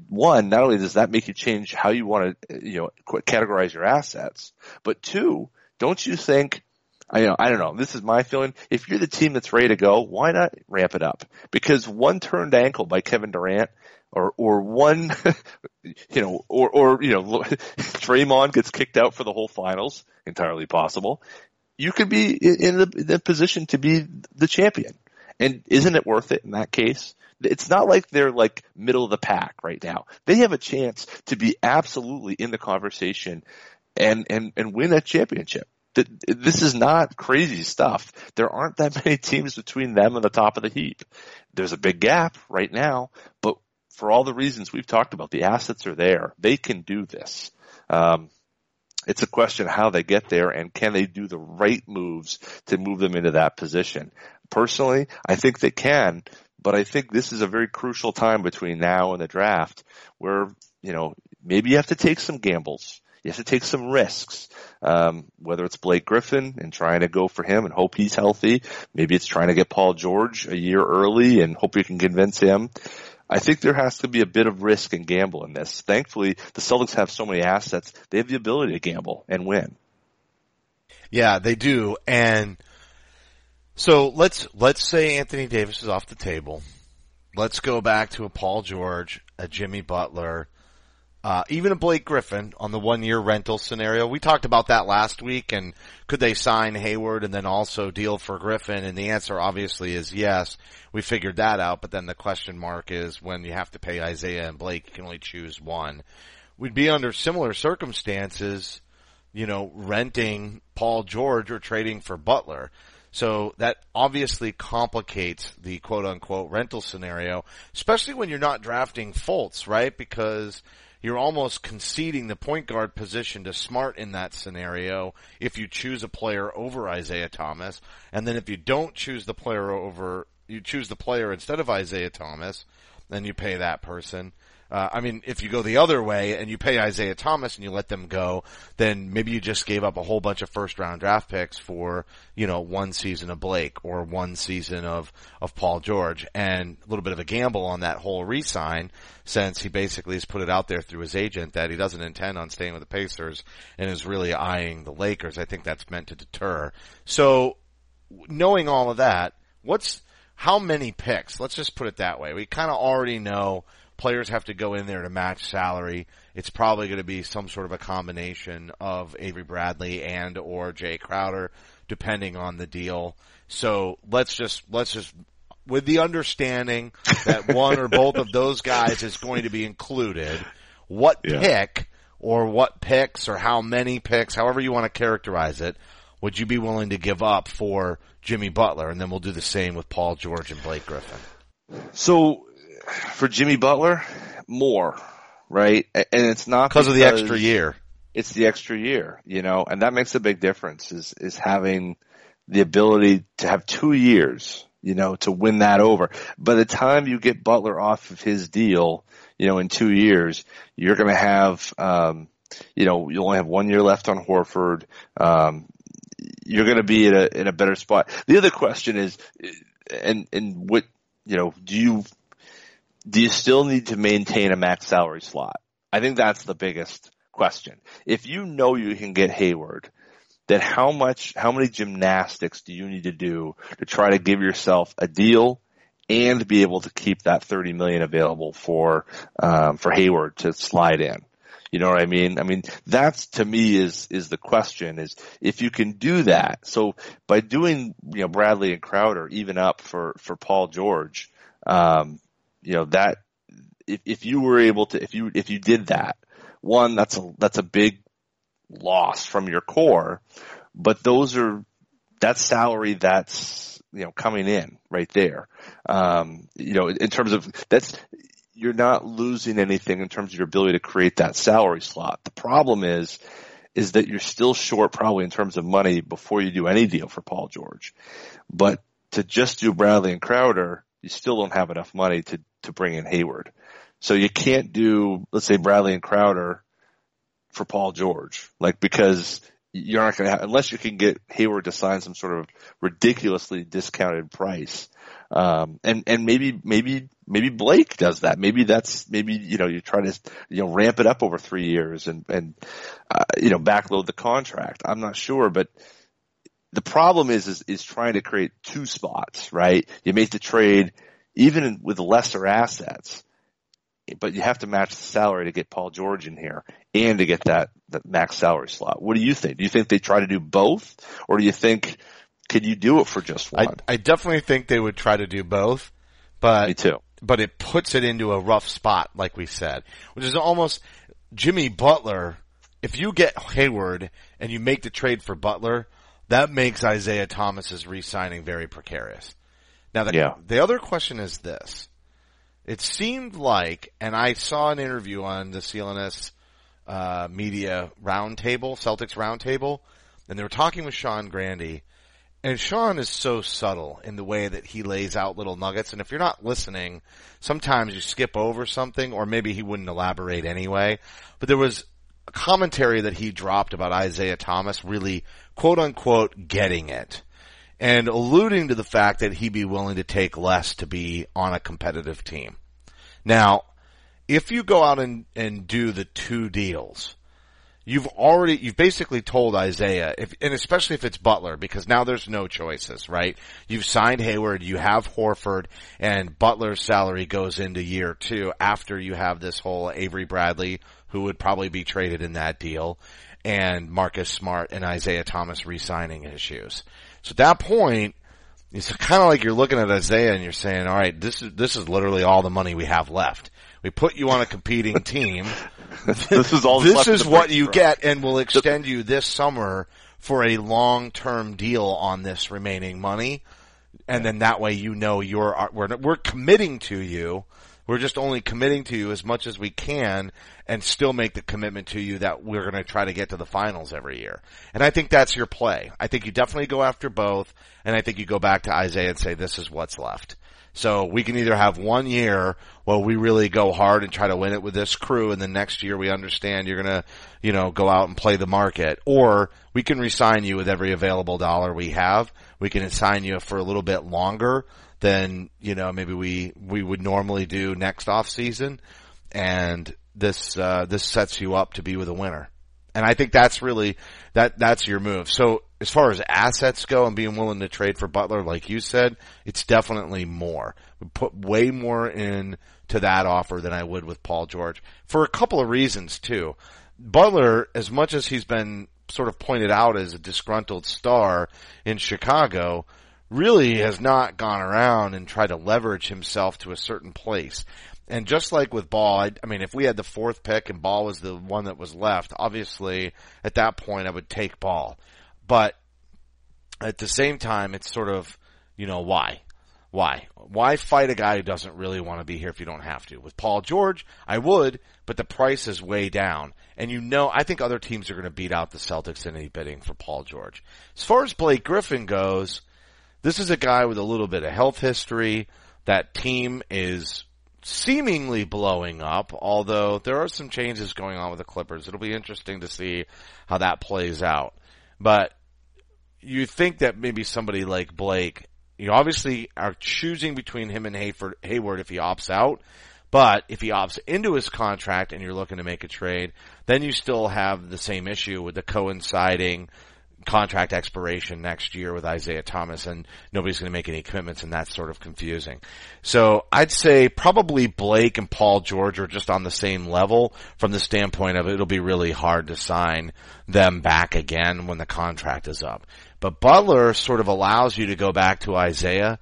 one, not only does that make you change how you want to, you know, categorize your assets, but two, don't you think, I don't know, this is my feeling, if you're the team that's ready to go, why not ramp it up? Because one turned ankle by Kevin Durant or one, you know, or, you know, Draymond gets kicked out for the whole finals, entirely possible. You could be in the position to be the champion. And isn't it worth it in that case? It's not like they're like middle of the pack right now. They have a chance to be absolutely in the conversation and win a championship. This is not crazy stuff. There aren't that many teams between them and the top of the heap. There's a big gap right now, but for all the reasons we've talked about, the assets are there. They can do this. It's a question how they get there and can they do the right moves to move them into that position. Personally, I think they can. But I think this is a very crucial time between now and the draft where, you know, maybe you have to take some gambles. You have to take some risks, whether it's Blake Griffin and trying to go for him and hope he's healthy. Maybe it's trying to get Paul George a year early and hope you can convince him. I think there has to be a bit of risk and gamble in this. Thankfully, the Celtics have so many assets. They have the ability to gamble and win. Yeah, they do. And so let's say Anthony Davis is off the table. Let's go back to a Paul George, a Jimmy Butler, even a Blake Griffin on the one-year rental scenario. We talked about that last week, and could they sign Hayward and then also deal for Griffin? And the answer obviously is yes. We figured that out, but then the question mark is when you have to pay Isaiah and Blake, you can only choose one. We'd be under similar circumstances, you know, renting Paul George or trading for Butler. So that obviously complicates the quote-unquote rental scenario, especially when you're not drafting Fultz, right? Because you're almost conceding the point guard position to Smart in that scenario if you choose a player over Isaiah Thomas. And then if you don't choose the player over, you choose the player instead of Isaiah Thomas, then you pay that person. I mean, if you go the other way and you pay Isaiah Thomas and you let them go, then maybe you just gave up a whole bunch of first round draft picks for, you know, one season of Blake or one season of Paul George, and a little bit of a gamble on that whole re-sign, since he basically has put it out there through his agent that he doesn't intend on staying with the Pacers and is really eyeing the Lakers. I think that's meant to deter. So knowing all of that, how many picks? Let's just put it that way. We kind of already know players have to go in there to match salary. It's probably going to be some sort of a combination of Avery Bradley and or Jay Crowder, depending on the deal. So let's just with the understanding that one or both of those guys is going to be included, pick or what picks or how many picks, however you want to characterize it, would you be willing to give up for Jimmy Butler? And then we'll do the same with Paul George and Blake Griffin. So for Jimmy Butler, more, right? And it's not because of the extra year. It's the extra year, you know, and that makes a big difference is having the ability to have 2 years, you know, to win that over. By the time you get Butler off of his deal, you know, in 2 years, you're going to have, you know, you only have 1 year left on Horford. You're going to be in a better spot. The other question is, and what, you know, do you still need to maintain a max salary slot? I think that's the biggest question. If you know you can get Hayward, then how many gymnastics do you need to do to try to give yourself a deal and be able to keep that $30 million available for Hayward to slide in? You know what I mean? I mean, that's to me is the question, is if you can do that. So by doing, you know, Bradley and Crowder even up for Paul George, you know, that if you were able to, if you did that, one, that's a big loss from your core, but that's salary that's, you know, coming in right there. You know, in terms of you're not losing anything in terms of your ability to create that salary slot. The problem is that you're still short probably in terms of money before you do any deal for Paul George. But to just do Bradley and Crowder, you still don't have enough money to bring in Hayward. So you can't do, let's say, Bradley and Crowder for Paul George, like, because you're not going to have, unless you can get Hayward to sign some sort of ridiculously discounted price. And maybe Blake does that. Maybe you know, you try to, you know, ramp it up over 3 years and you know, backload the contract. I'm not sure, but the problem is trying to create two spots, right? You make the trade even with lesser assets, but you have to match the salary to get Paul George in here and to get that max salary slot. What do you think? Do you think they try to do both, or do you think, could you do it for just one? I definitely think they would try to do both, but me too. But it puts it into a rough spot, like we said, which is almost Jimmy Butler. If you get Hayward and you make the trade for Butler, that makes Isaiah Thomas's re-signing very precarious. Now, the other question is this. It seemed like, and I saw an interview on the CLNS Media Roundtable, Celtics Roundtable, and they were talking with Sean Grandy. And Sean is so subtle in the way that he lays out little nuggets. And if you're not listening, sometimes you skip over something, or maybe he wouldn't elaborate anyway. But there was a commentary that he dropped about Isaiah Thomas really, quote unquote, getting it, and alluding to the fact that he'd be willing to take less to be on a competitive team. Now, if you go out and do the two deals, you've basically told Isaiah, and especially if it's Butler, because now there's no choices, right? You've signed Hayward, you have Horford, and Butler's salary goes into year two after you have this whole Avery Bradley, who would probably be traded in that deal, and Marcus Smart and Isaiah Thomas re-signing issues. So at that point, it's kind of like you're looking at Isaiah and you're saying, all right, this is literally all the money we have left. We put you on a competing team. This is all. This is what you get, and we'll extend you this summer for a long-term deal on this remaining money, and then that way you know we're committing to you. We're just only committing to you as much as we can, and still make the commitment to you that we're going to try to get to the finals every year. And I think that's your play. I think you definitely go after both, and I think you go back to Isaiah and say this is what's left. So we can either have 1 year where we really go hard and try to win it with this crew, and then next year we understand you're going to, go out and play the market, or we can re-sign you with every available dollar we have. We can assign you for a little bit longer than, maybe we would normally do next off season. And this sets you up to be with a winner. And I think that's really, that's your move. So as far as assets go and being willing to trade for Butler, like you said, it's definitely more. We put way more in to that offer than I would with Paul George for a couple of reasons too. Butler, as much as he's been sort of pointed out as a disgruntled star in Chicago, really has not gone around and tried to leverage himself to a certain place. And just like with Ball, I mean, if we had the fourth pick and Ball was the one that was left, obviously at that point I would take Ball. But at the same time, it's sort of, why? Why fight a guy who doesn't really want to be here if you don't have to? With Paul George, I would, but the price is way down. And I think other teams are going to beat out the Celtics in any bidding for Paul George. As far as Blake Griffin goes, this is a guy with a little bit of health history. That team is seemingly blowing up, although there are some changes going on with the Clippers. It'll be interesting to see how that plays out. But you think that maybe somebody like Blake, you obviously are choosing between him and Hayward if he opts out. But if he opts into his contract and you're looking to make a trade, then you still have the same issue with the coinciding contract expiration next year with Isaiah Thomas, and nobody's going to make any commitments, and that's sort of confusing. So I'd say probably Blake and Paul George are just on the same level from the standpoint of it'll be really hard to sign them back again when the contract is up. But Butler sort of allows you to go back to Isaiah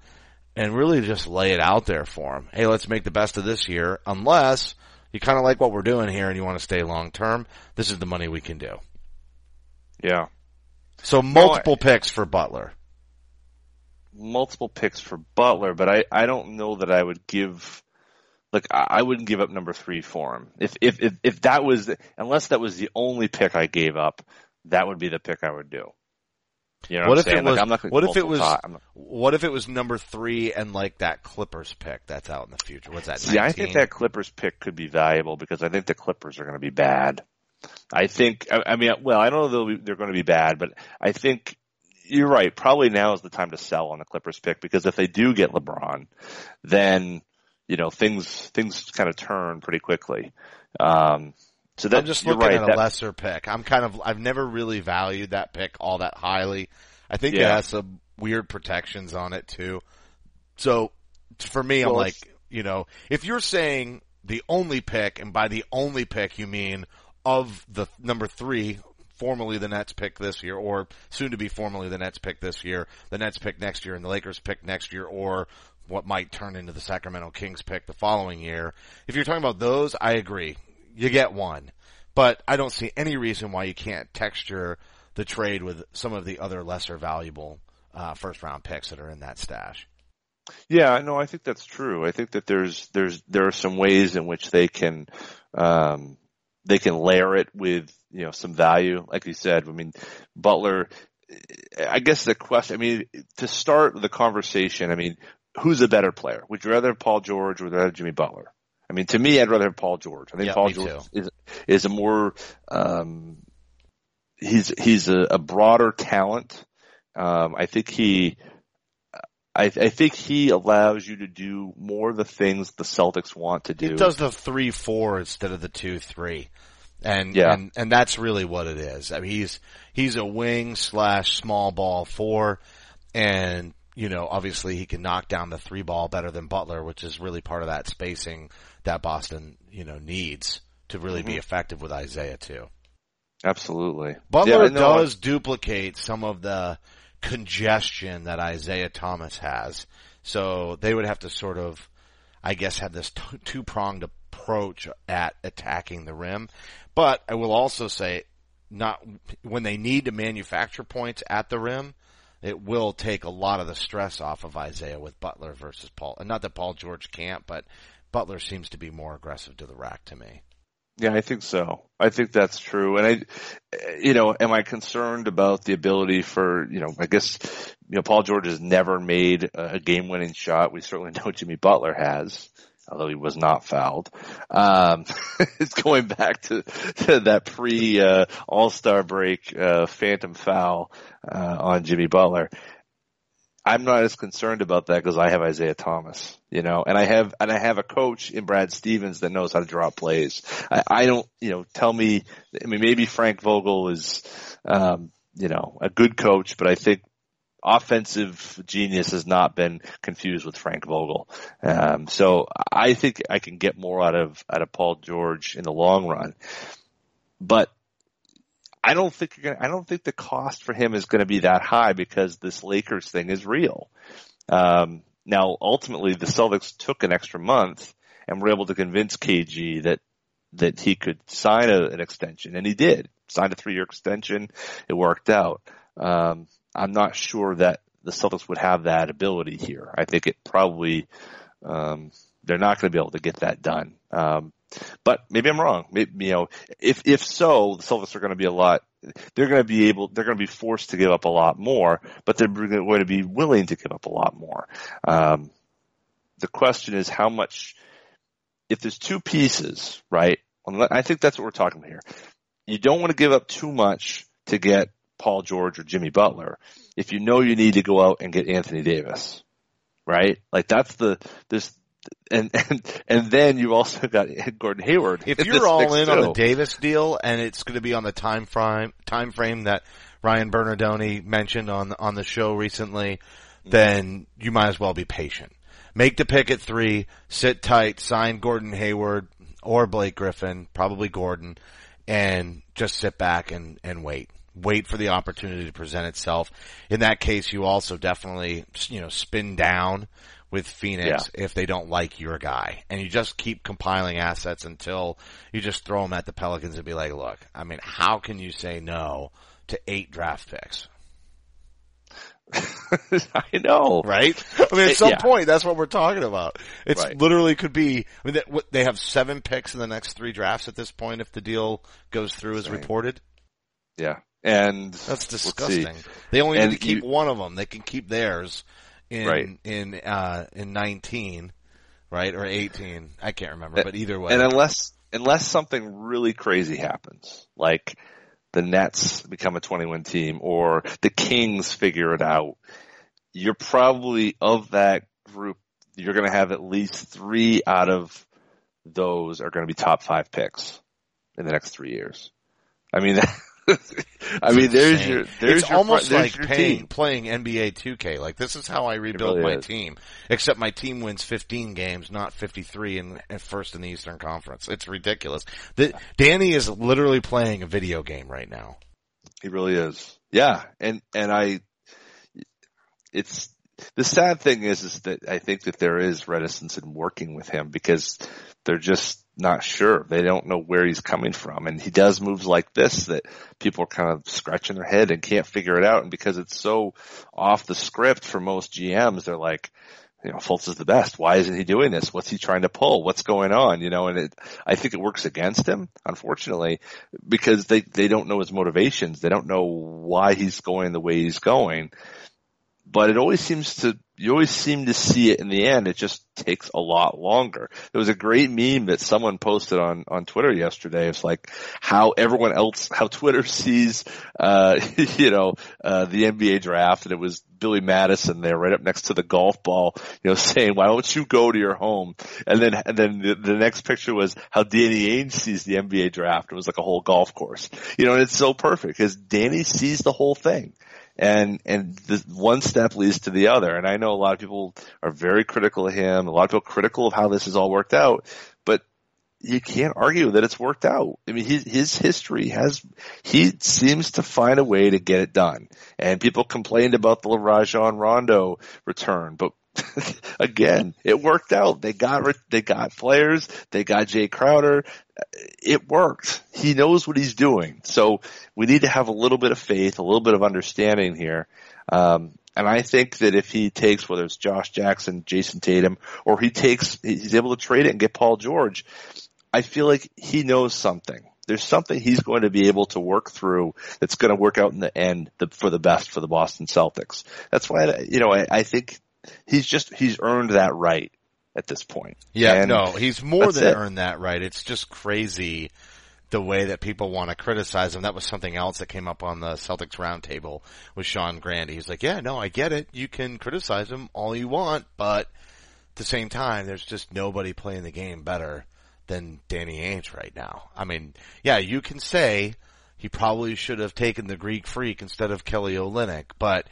and really just lay it out there for him. Hey, let's make the best of this year, unless you kind of like what we're doing here and you want to stay long term. This is the money we can do. Yeah. So multiple picks for Butler. Multiple picks for Butler, but I don't know that I would give – like I wouldn't give up number 3 for him. If that was – unless that was the only pick I gave up, that would be the pick I would do. You know what I'm saying? What if it was number 3 and like that Clippers pick that's out in the future? What's that, 19? Yeah, I think that Clippers pick could be valuable because I think the Clippers are going to be bad. I don't know they're going to be bad, but I think you're right. Probably now is the time to sell on the Clippers pick because if they do get LeBron, then, things kind of turn pretty quickly. So that, I'm just looking at a lesser pick. I've never really valued that pick all that highly. I think it has some weird protections on it too. So for me, I'm like, if you're saying the only pick and by the only pick you mean of the number 3, formerly the Nets pick this year, or soon to be formerly the Nets pick this year, the Nets pick next year, and the Lakers pick next year, or what might turn into the Sacramento Kings pick the following year. If you're talking about those, I agree. You get one. But I don't see any reason why you can't texture the trade with some of the other lesser valuable first-round picks that are in that stash. Yeah, no, I think that's true. I think that there are some ways in which they can they can layer it with, some value. Like you said, I mean, Butler, I guess the question, to start the conversation, who's a better player? Would you rather have Paul George or would you rather have Jimmy Butler? To me, I'd rather have Paul George. I think Paul George is a more, he's a broader talent. I think he, I think he allows you to do more of the things the Celtics want to do. He does the 3-4 instead of the 2-3. And that's really what it is. I mean, he's a wing / small ball four, and obviously he can knock down the three ball better than Butler, which is really part of that spacing that Boston, needs to really be effective with Isaiah too. Absolutely. Butler does duplicate some of the congestion that Isaiah Thomas has. So they would have to sort of, I guess, have this two-pronged approach at attacking the rim. But I will also say, not when they need to manufacture points at the rim, it will take a lot of the stress off of Isaiah with Butler versus Paul. And not that Paul George can't, but Butler seems to be more aggressive to the rack to me. Yeah, I think so. I think that's true. And am I concerned about the ability for, Paul George has never made a game-winning shot. We certainly know Jimmy Butler has, although he was not fouled. It's going back to that pre-All-Star break phantom foul on Jimmy Butler. I'm not as concerned about that because I have Isaiah Thomas, and I have a coach in Brad Stevens that knows how to draw plays. I don't, tell me, I mean, maybe Frank Vogel is, a good coach, but I think offensive genius has not been confused with Frank Vogel. So I think I can get more out of Paul George in the long run, but I don't think the cost for him is going to be that high because this Lakers thing is real. Now, ultimately, the Celtics took an extra month and were able to convince KG that he could sign an extension, and he did. Signed a 3-year extension. It worked out. I'm not sure that the Celtics would have that ability here. I think it probably they're not going to be able to get that done. But maybe I'm wrong. Maybe, if so, the Celtics are going to be they're going to be forced to give up a lot more, but they're going to be willing to give up a lot more. The question is how much, if there's two pieces, right? I think that's what we're talking about here. You don't want to give up too much to get Paul George or Jimmy Butler if you know you need to go out and get Anthony Davis, right? Like that's and then you also got Gordon Hayward. If you're all in on the Davis deal, and it's going to be on the time frame that Ryan Bernardoni mentioned on the show recently, then you might as well be patient. Make the pick at 3, sit tight, sign Gordon Hayward or Blake Griffin, probably Gordon, and just sit back and wait. Wait for the opportunity to present itself. In that case, you also definitely, spin down with Phoenix if they don't like your guy. And you just keep compiling assets until you just throw them at the Pelicans and be like, look, I mean, how can you say no to 8 draft picks? I know. Right? I mean, at some point, that's what we're talking about. It's literally could be, I mean, they have 7 picks in the next 3 drafts at this point if the deal goes through as reported. Yeah. And that's disgusting. They only need to keep one of them. They can keep theirs in 19, right? Or 18. I can't remember, but either way. And unless something really crazy happens, like the Nets become a 20-win team or the Kings figure it out, you're probably of that group, you're going to have at least 3 out of those are going to be top 5 picks in the next 3 years. I mean, there's your, it's your, almost there's like playing NBA 2K. Like this is how I rebuild my team, except my team wins 15 games, not 53, and first in the Eastern Conference. It's ridiculous. Danny is literally playing a video game right now. He really is. Yeah. And the sad thing is that I think that there is reticence in working with him because they're just not sure. They don't know where he's coming from. And he does moves like this that people are kind of scratching their head and can't figure it out. And because it's so off the script for most GMs, they're like, Fultz is the best. Why isn't he doing this? What's he trying to pull? What's going on? I think it works against him, unfortunately, because they don't know his motivations. They don't know why he's going the way he's going. but it always seems to, you always seem to see it in the end. It just takes a lot longer. There was a great meme that someone posted on Twitter yesterday. It's like how everyone else, how Twitter sees, the NBA draft. And it was Billy Madison there right up next to the golf ball, you know, saying, why don't you go to your home? And then the next picture was how Danny Ainge sees the NBA draft. It was like a whole golf course, you know, and it's so perfect because Danny sees the whole thing. And the one step leads to the other. And I know a lot of people are very critical of him. A lot of people are critical of how this has all worked out, but you can't argue that it's worked out. I mean, his history he seems to find a way to get it done. And people complained about the Rajon Rondo return, but again, it worked out. They got players. They got Jay Crowder. It worked. He knows what he's doing. So we need to have a little bit of faith, a little bit of understanding here. And I think that if he takes, whether it's Josh Jackson, Jayson Tatum, or he's able to trade it and get Paul George, I feel like he knows something. There's something he's going to be able to work through that's going to work out in the end for the best for the Boston Celtics. That's why, you know, I think he's earned that right at this point. Yeah, and no, he's more than earned that right. It's just crazy the way that people want to criticize him. That was something else that came up on the Celtics roundtable with Sean Grandy. He's like, yeah, no, I get it. You can criticize him all you want, but at the same time, there's just nobody playing the game better than Danny Ainge right now. I mean, yeah, you can say he probably should have taken the Greek Freak instead of Kelly Olynyk, but,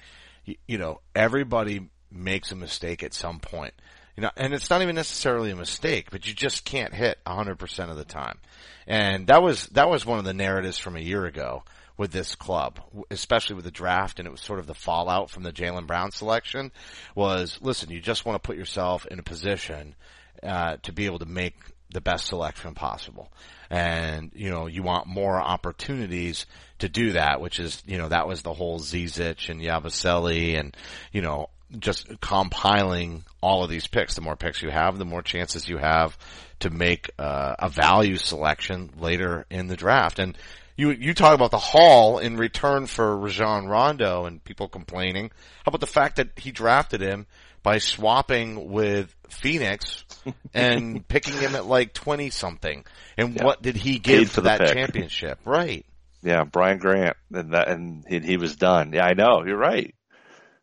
you know, everybody makes a mistake at some point, you know, and it's not even necessarily a mistake, but you just can't hit 100% of the time. And that was one of the narratives from a year ago with this club, especially with the draft. And it was sort of the fallout from the Jaylen Brown selection was, listen, you just want to put yourself in a position, to be able to make the best selection possible. And, you know, you want more opportunities to do that, which is, you know, that was the whole Zizic and Yabusele and, you know, just compiling all of these picks. The more picks you have, the more chances you have to make a value selection later in the draft. And you talk about the haul in return for Rajon Rondo and people complaining. How about the fact that he drafted him by swapping with Phoenix and picking him at like 20-something? And yeah, what did he give for that pick. Championship? Right. Yeah, Brian Grant. And he was done. Yeah, I know. You're right.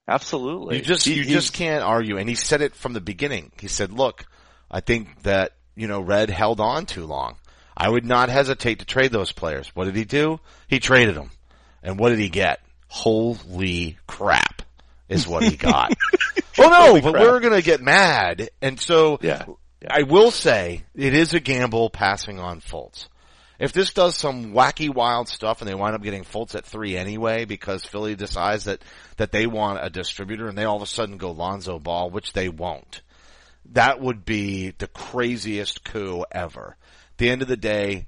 Absolutely. You just can't argue. And he said it from the beginning. He said, look, I think that, you know, Red held on too long. I would not hesitate to trade those players. What did he do? He traded them. And what did he get? Holy crap is what he got. Well, no, holy but crap. We're going to get mad. And so yeah. I will say it is a gamble passing on Fultz. If this does some wacky, wild stuff and they wind up getting Fultz at 3 anyway because Philly decides that they want a distributor and they all of a sudden go Lonzo Ball, which they won't, that would be the craziest coup ever. At the end of the day,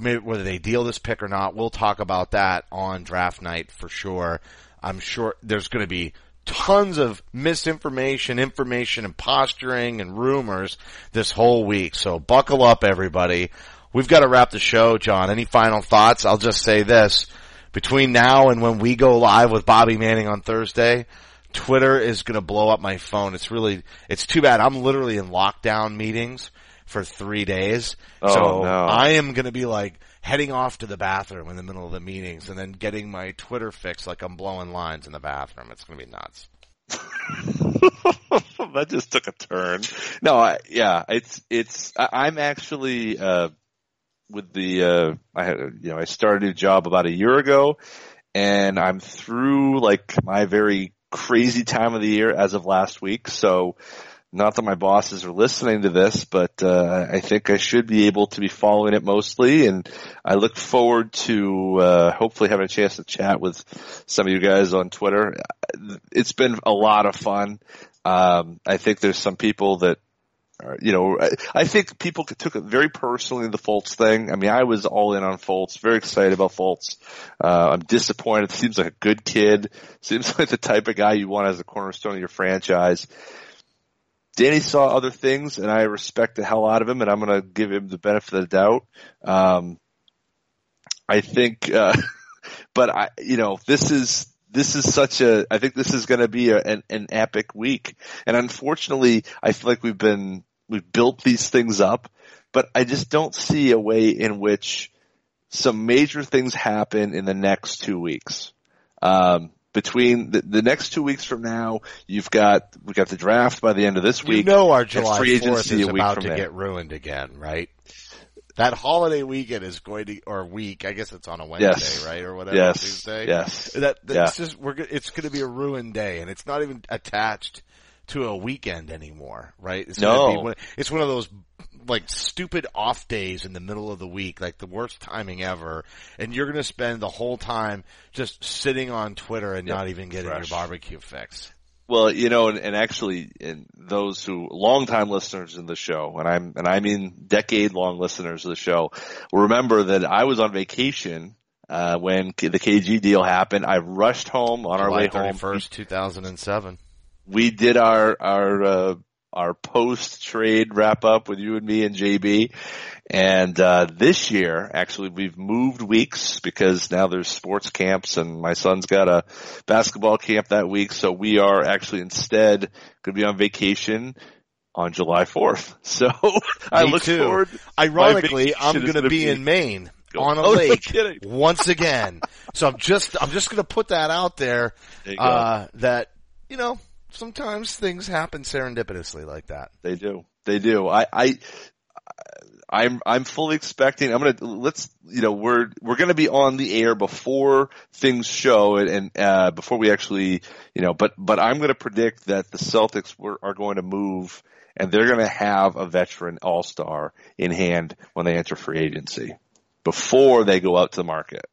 whether they deal this pick or not, we'll talk about that on draft night for sure. I'm sure there's going to be tons of misinformation, information, and posturing and rumors this whole week. So buckle up, everybody. We've got to wrap the show, John. Any final thoughts? I'll just say this. Between now and when we go live with Bobby Manning on Thursday, Twitter is going to blow up my phone. It's too bad. I'm literally in lockdown meetings for 3 days. Oh, so no. I am going to be like heading off to the bathroom in the middle of the meetings and then getting my Twitter fix like I'm blowing lines in the bathroom. It's going to be nuts. That just took a turn. No, I'm actually, I started a new job about a year ago and I'm through like my very crazy time of the year as of last week. So not that my bosses are listening to this, but, I think I should be able to be following it mostly. And I look forward to, hopefully having a chance to chat with some of you guys on Twitter. It's been a lot of fun. I think there's some people that, you know, I think people took it very personally, the Fultz thing. I mean, I was all in on Fultz, very excited about Fultz. I'm disappointed. Seems like a good kid. Seems like the type of guy you want as a cornerstone of your franchise. Danny saw other things, and I respect the hell out of him, and I'm going to give him the benefit of the doubt. I think – but, I, you know, this is – this is such a – I think this is going to be an epic week. And unfortunately, I feel like we've built these things up, but I just don't see a way in which some major things happen in the next 2 weeks. Between the next 2 weeks from now, we've got the draft by the end of this week. You know our July 4th is about to get ruined again, right? That holiday weekend is going to, or week, I guess it's on a Wednesday, yes. Right? Or whatever, yes. Tuesday. Yes. That's yeah. It's going to be a ruined day, and it's not even attached to a weekend anymore, right? It's no. It's one of those, like, stupid off days in the middle of the week, like the worst timing ever, and you're going to spend the whole time just sitting on Twitter and not even getting your barbecue fix. Well, you know, and actually, and those who longtime listeners in the show, and I mean decade-long listeners of the show, remember that I was on vacation when the KG deal happened. I rushed home on July 31st, 2007. We did our post-trade wrap-up with you and me and JB. And this year, actually, we've moved weeks because now there's sports camps and my son's got a basketball camp that week. So we are actually instead going to be on vacation on July 4th. So I look forward. Ironically, I'm going to be in Maine on a lake once again. So I'm just going to put that out there that, you know, sometimes things happen serendipitously like that. They do. I'm fully expecting. We're going to be on the air before things show and before we actually, but I'm going to predict that the Celtics are going to move and they're going to have a veteran all-star in hand when they enter free agency before they go out to the market.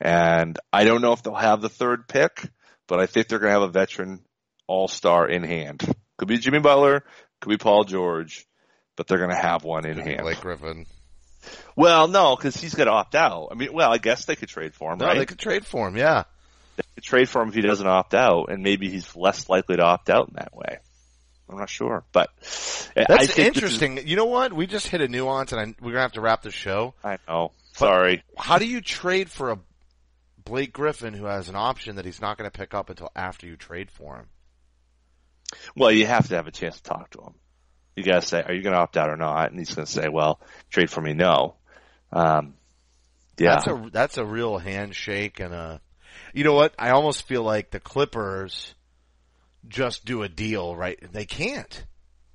And I don't know if they'll have the third pick, but I think they're going to have a veteran all-star in hand. Could be Jimmy Butler, could be Paul George, but they're going to have one in hand. Blake Griffin. Well, no, because he's going to opt out. I mean, well, I guess they could trade for him, right? They could trade for him, yeah. They could trade for him if he doesn't opt out, and maybe he's less likely to opt out in that way. I'm not sure, but that's interesting. You know what? We just hit a nuance, and we're going to have to wrap the show. I know. Sorry. But how do you trade for a Blake Griffin who has an option that he's not going to pick up until after you trade for him? Well, you have to have a chance to talk to him. You got to say, are you going to opt out or not? And he's going to say, well, trade for me, no. Yeah. That's a real handshake and a – you know what? I almost feel like the Clippers just do a deal, right? They can't.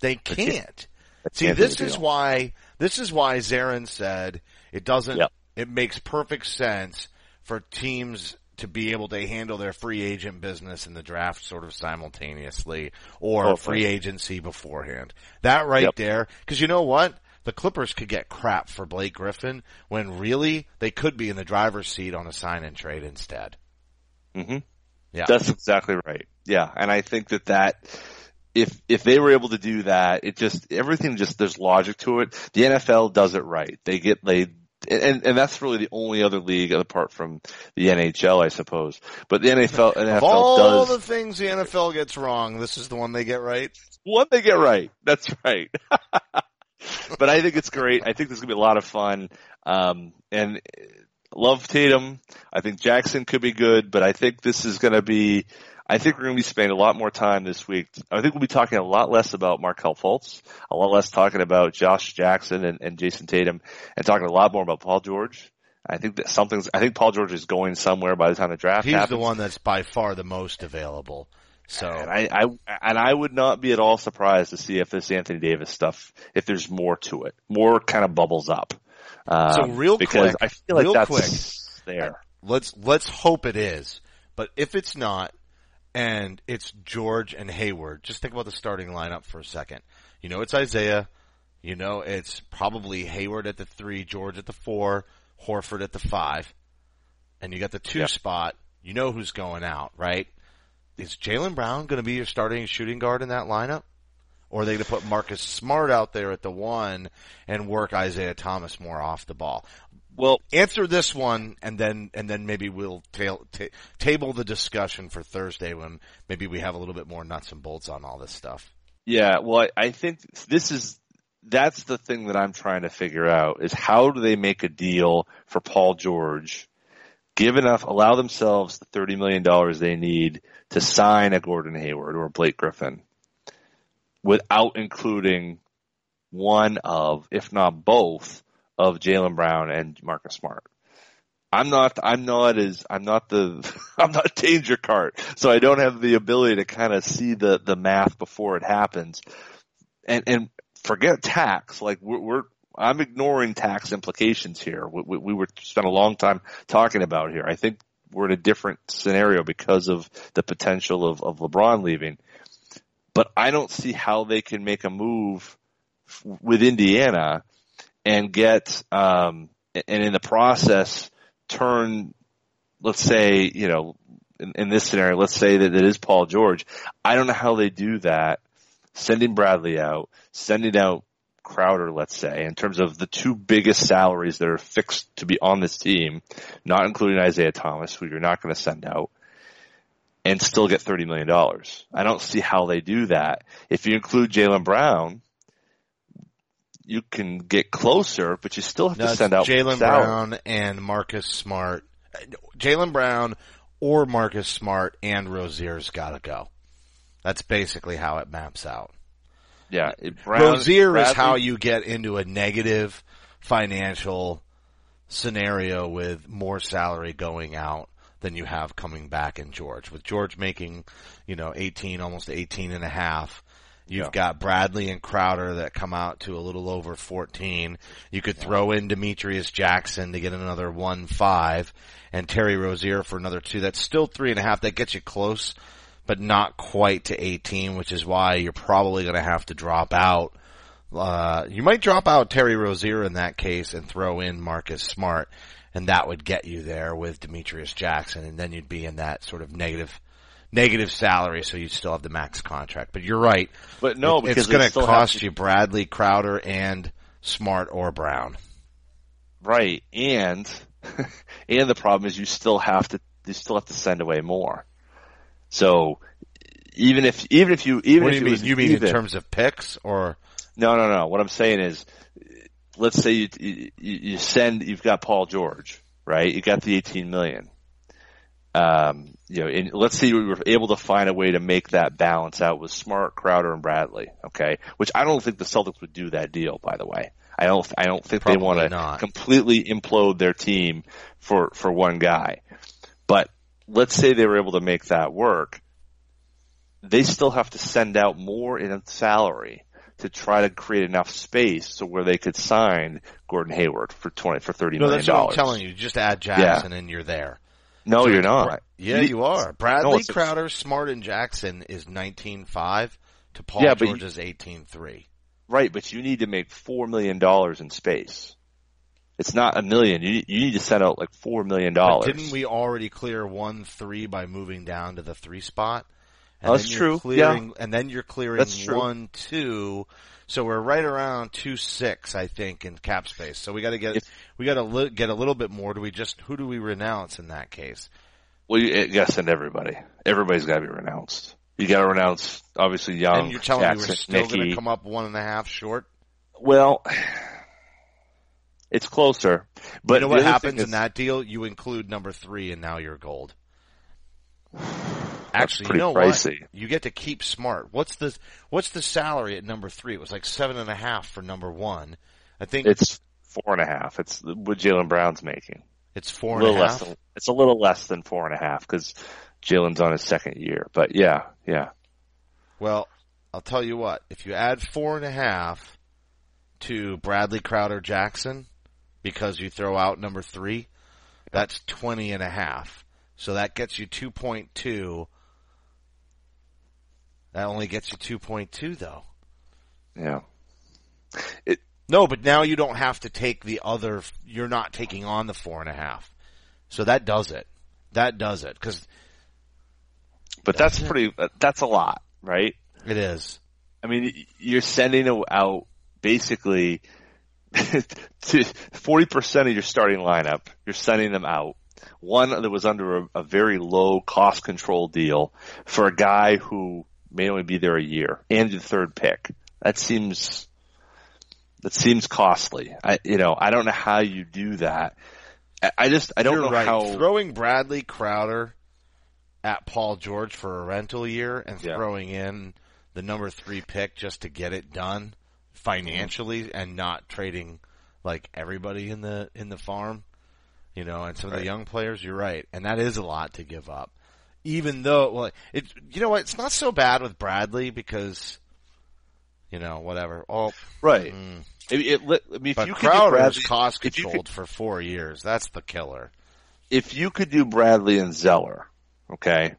They can't. See, this is why Zarin said it doesn't – it makes perfect sense for teams – to be able to handle their free agent business and the draft sort of simultaneously or free agency beforehand. That right there. Because you know what? The Clippers could get crap for Blake Griffin when really they could be in the driver's seat on a sign and trade instead. Mm-hmm. Yeah. That's exactly right. Yeah. And I think that if they were able to do that, it just, everything just, there's logic to it. The NFL does it right. And that's really the only other league apart from the NHL, I suppose. But the NFL does. Of all the things the NFL gets wrong, this is the one they get right? One they get right. That's right. But I think it's great. I think there's going to be a lot of fun. And love Tatum. I think Jackson could be good, but I think this is going to be – I think we're going to be spending a lot more time this week. I think we'll be talking a lot less about Markelle Fultz, a lot less talking about Josh Jackson and Jayson Tatum, and talking a lot more about Paul George. I think Paul George is going somewhere by the time the draft happens. He's the one that's by far the most available. So and I would not be at all surprised to see if this Anthony Davis stuff, if there's more to it, more kind of bubbles up. So real because quick, I feel like that's quick, there. Let's hope it is, but if it's not. And it's George and Hayward. Just think about the starting lineup for a second. You know, it's Isaiah. You know, it's probably Hayward at the 3, George at the 4, Horford at the 5. And you got the 2 spot. You know who's going out, right? Is Jaylen Brown going to be your starting shooting guard in that lineup? Or are they going to put Marcus Smart out there at the 1 and work Isaiah Thomas more off the ball? Well, answer this one, and then maybe we'll table the discussion for Thursday when maybe we have a little bit more nuts and bolts on all this stuff. Yeah, well, I think that's the thing that I'm trying to figure out is how do they make a deal for Paul George allow themselves the $30 million they need to sign a Gordon Hayward or Blake Griffin without including one of, if not both, of Jaylen Brown and Marcus Smart. I'm not Danger Cart, so I don't have the ability to kind of see the math before it happens. And forget tax. Like I'm ignoring tax implications here. We were spent a long time talking about here. I think we're in a different scenario because of the potential of LeBron leaving. But I don't see how they can make a move with Indiana and get and in the process turn, let's say, you know, in this scenario, let's say that it is Paul George. I don't know how they do that, sending Bradley out, sending out Crowder, let's say, in terms of the two biggest salaries that are fixed to be on this team, not including Isaiah Thomas, who you're not going to send out, and still get $30 million. I don't see how they do that. If you include Jaylen Brown, you can get closer, but you still have to send out Jaylen Brown and Marcus Smart. Jaylen Brown or Marcus Smart and Rozier's got to go. That's basically how it maps out. Yeah, Rozier is how you get into a negative financial scenario with more salary going out than you have coming back in George. With George making, you know, 18, almost 18 and a half, you've got Bradley and Crowder that come out to a little over 14. You could throw in Demetrius Jackson to get another 1.5 and Terry Rozier for another 2. That's still 3.5. That gets you close, but not quite to 18, which is why you're probably going to have to drop out. You might drop out Terry Rozier in that case and throw in Marcus Smart, and that would get you there with Demetrius Jackson, and then you'd be in that sort of negative salary, so you'd still have the max contract. But you're right. But no, because it's going to cost you Bradley, Crowder, and Smart or Brown. Right, and the problem is you still have to send away more. So even if you mean even, in terms of picks or no. What I'm saying is, let's say you've got Paul George, right? You got the $18 million. And let's say we were able to find a way to make that balance out with Smart, Crowder, and Bradley. Okay, which I don't think the Celtics would do that deal. By the way, I don't think probably they want to completely implode their team for one guy, but. Let's say they were able to make that work. They still have to send out more in salary to try to create enough space so where they could sign Gordon Hayward for $30 million. No, that's what I'm telling you. Just add Jackson and you're there. No, so you're not. Yeah, you are. Bradley, Crowder, Smart, and Jackson is 19.5 to Paul George's 18.3. Right, but you need to make $4 million in space. It's not $1 million. You need to send out like $4 million. Didn't we already clear 1-3 by moving down to the 3 spot? And that's true. Clearing, yeah. And then you're clearing 1-2. So we're right around 2-6, I think, in cap space. So we got to get a little bit more. Who do we renounce in that case? Well, you got to send everybody. Everybody's got to be renounced. You got to renounce obviously Young. And you're telling me we're still going to come up 1.5 short? Well. It's closer. But you know what happens in that deal? You include number 3 and now you're gold. Actually, you know pricey. What? You get to keep Smart. What's the salary at number 3? It was like 7.5 for number 1. I think it's 4.5. It's what Jaylen Brown's making. It's 4.5. It's a little less than 4.5 because Jaylen's on his second year. But yeah. Well, I'll tell you what. If you add 4.5 to Bradley, Crowder, Jackson, because you throw out number 3, that's 20.5. So that gets you 2.2. That only gets you 2.2, though. Yeah. No, but now you don't have to take the other. You're not taking on the 4.5. So that does it. That does it. But that's a lot, right? It is. I mean, you're sending out basically to 40% of your starting lineup, you're sending them out. One that was under a very low cost control deal for a guy who may only be there a year and the third pick. That seems costly. I don't know how you do that. I don't know how throwing Bradley Crowder at Paul George for a rental year and throwing in the number 3 pick just to get it done financially and not trading like everybody in the farm, you know, and some of the young players. You're right, and that is a lot to give up. Even though, well, it, you know what, it's not so bad with Bradley because, you know, whatever. Oh, right. But you Crowder's cost controlled for 4 years. That's the killer. If you could do Bradley and Zeller, okay,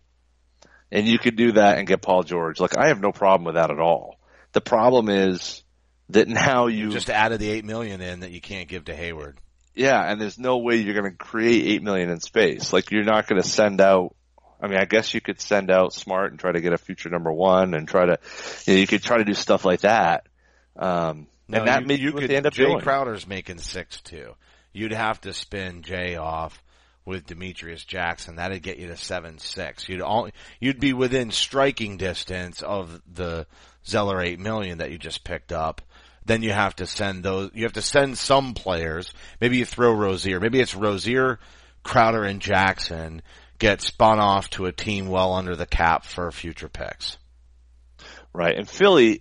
and you could do that and get Paul George, like, I have no problem with that at all. The problem is that now you just added the $8 million in that you can't give to Hayward. Yeah, and there's no way you're going to create $8 million in space. Like, you're not going to send out. I mean, I guess you could send out Smart and try to get a future number one and try to, you know, you could try to do stuff like that. Jay Crowder's making 6 too. You'd have to spin Jay off with Demetrius Jackson. That'd get you to 7-6. You'd be within striking distance of the Zeller $8 million that you just picked up. Then you have to send those. You have to send some players. Maybe you throw Rozier. Maybe it's Rozier, Crowder, and Jackson. Get spun off to a team well under the cap for future picks. Right. And Philly,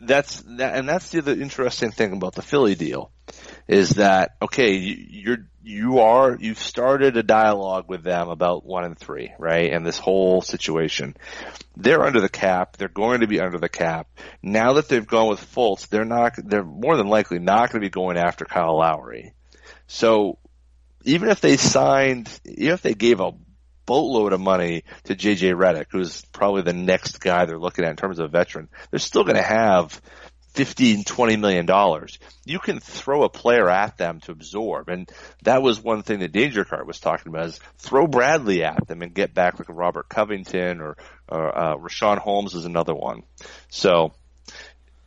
that's the other interesting thing about the Philly deal is that, okay, you've started a dialogue with them about 1 and 3, right? And this whole situation. They're under the cap. They're going to be under the cap. Now that they've gone with Fultz, they're more than likely not going to be going after Kyle Lowry. So even if they gave a boatload of money to JJ Redick, who's probably the next guy they're looking at in terms of a veteran, they're still going to have $15-20 million. You can throw a player at them to absorb, and that was one thing that Danger Cart was talking about, is throw Bradley at them and get back like a Robert Covington or Rashawn Holmes is another one. So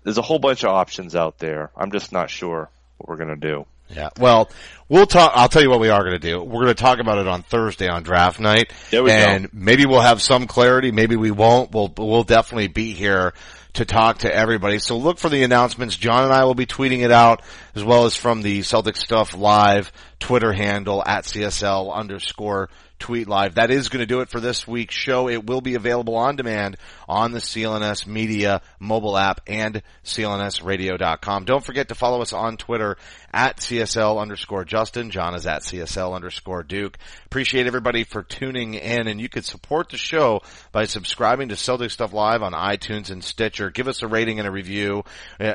there's a whole bunch of options out there. I'm just not sure what we're going to do. Yeah, well, we'll talk. I'll tell you what we are going to do. We're going to talk about it on Thursday on draft night, and maybe we'll have some clarity. Maybe we won't. We'll definitely be here to talk to everybody. So look for the announcements. John and I will be tweeting it out, as well as from the Celtic Stuff Live Twitter handle at CSL_tweet live. That is going to do it for this week's show. It will be available on demand on the CLNS Media mobile app and clnsradio.com. Don't forget to follow us on Twitter at CSL_Justin. John is at CSL_Duke. Appreciate everybody for tuning in, and you could support the show by subscribing to Celtic Stuff Live on iTunes and Stitcher. Give us a rating and a review.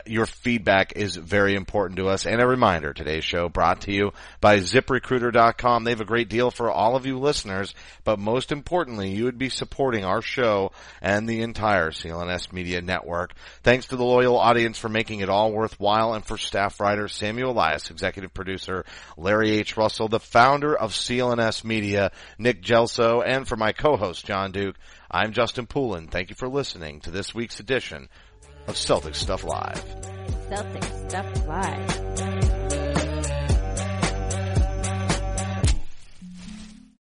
Your feedback is very important to us. And a reminder, today's show brought to you by ZipRecruiter.com. They have a great deal for all of you listeners, but most importantly, you would be supporting our show and the entire CLNS Media Network. Thanks to the loyal audience for making it all worthwhile, and for staff writer Samuel Elias, executive producer Larry H. Russell, the founder of CLNS Media, Nick Gelso, and for my co-host John Duke, I'm Justin Poulin. Thank you for listening to this week's edition of Celtic Stuff Live. Celtic Stuff Live.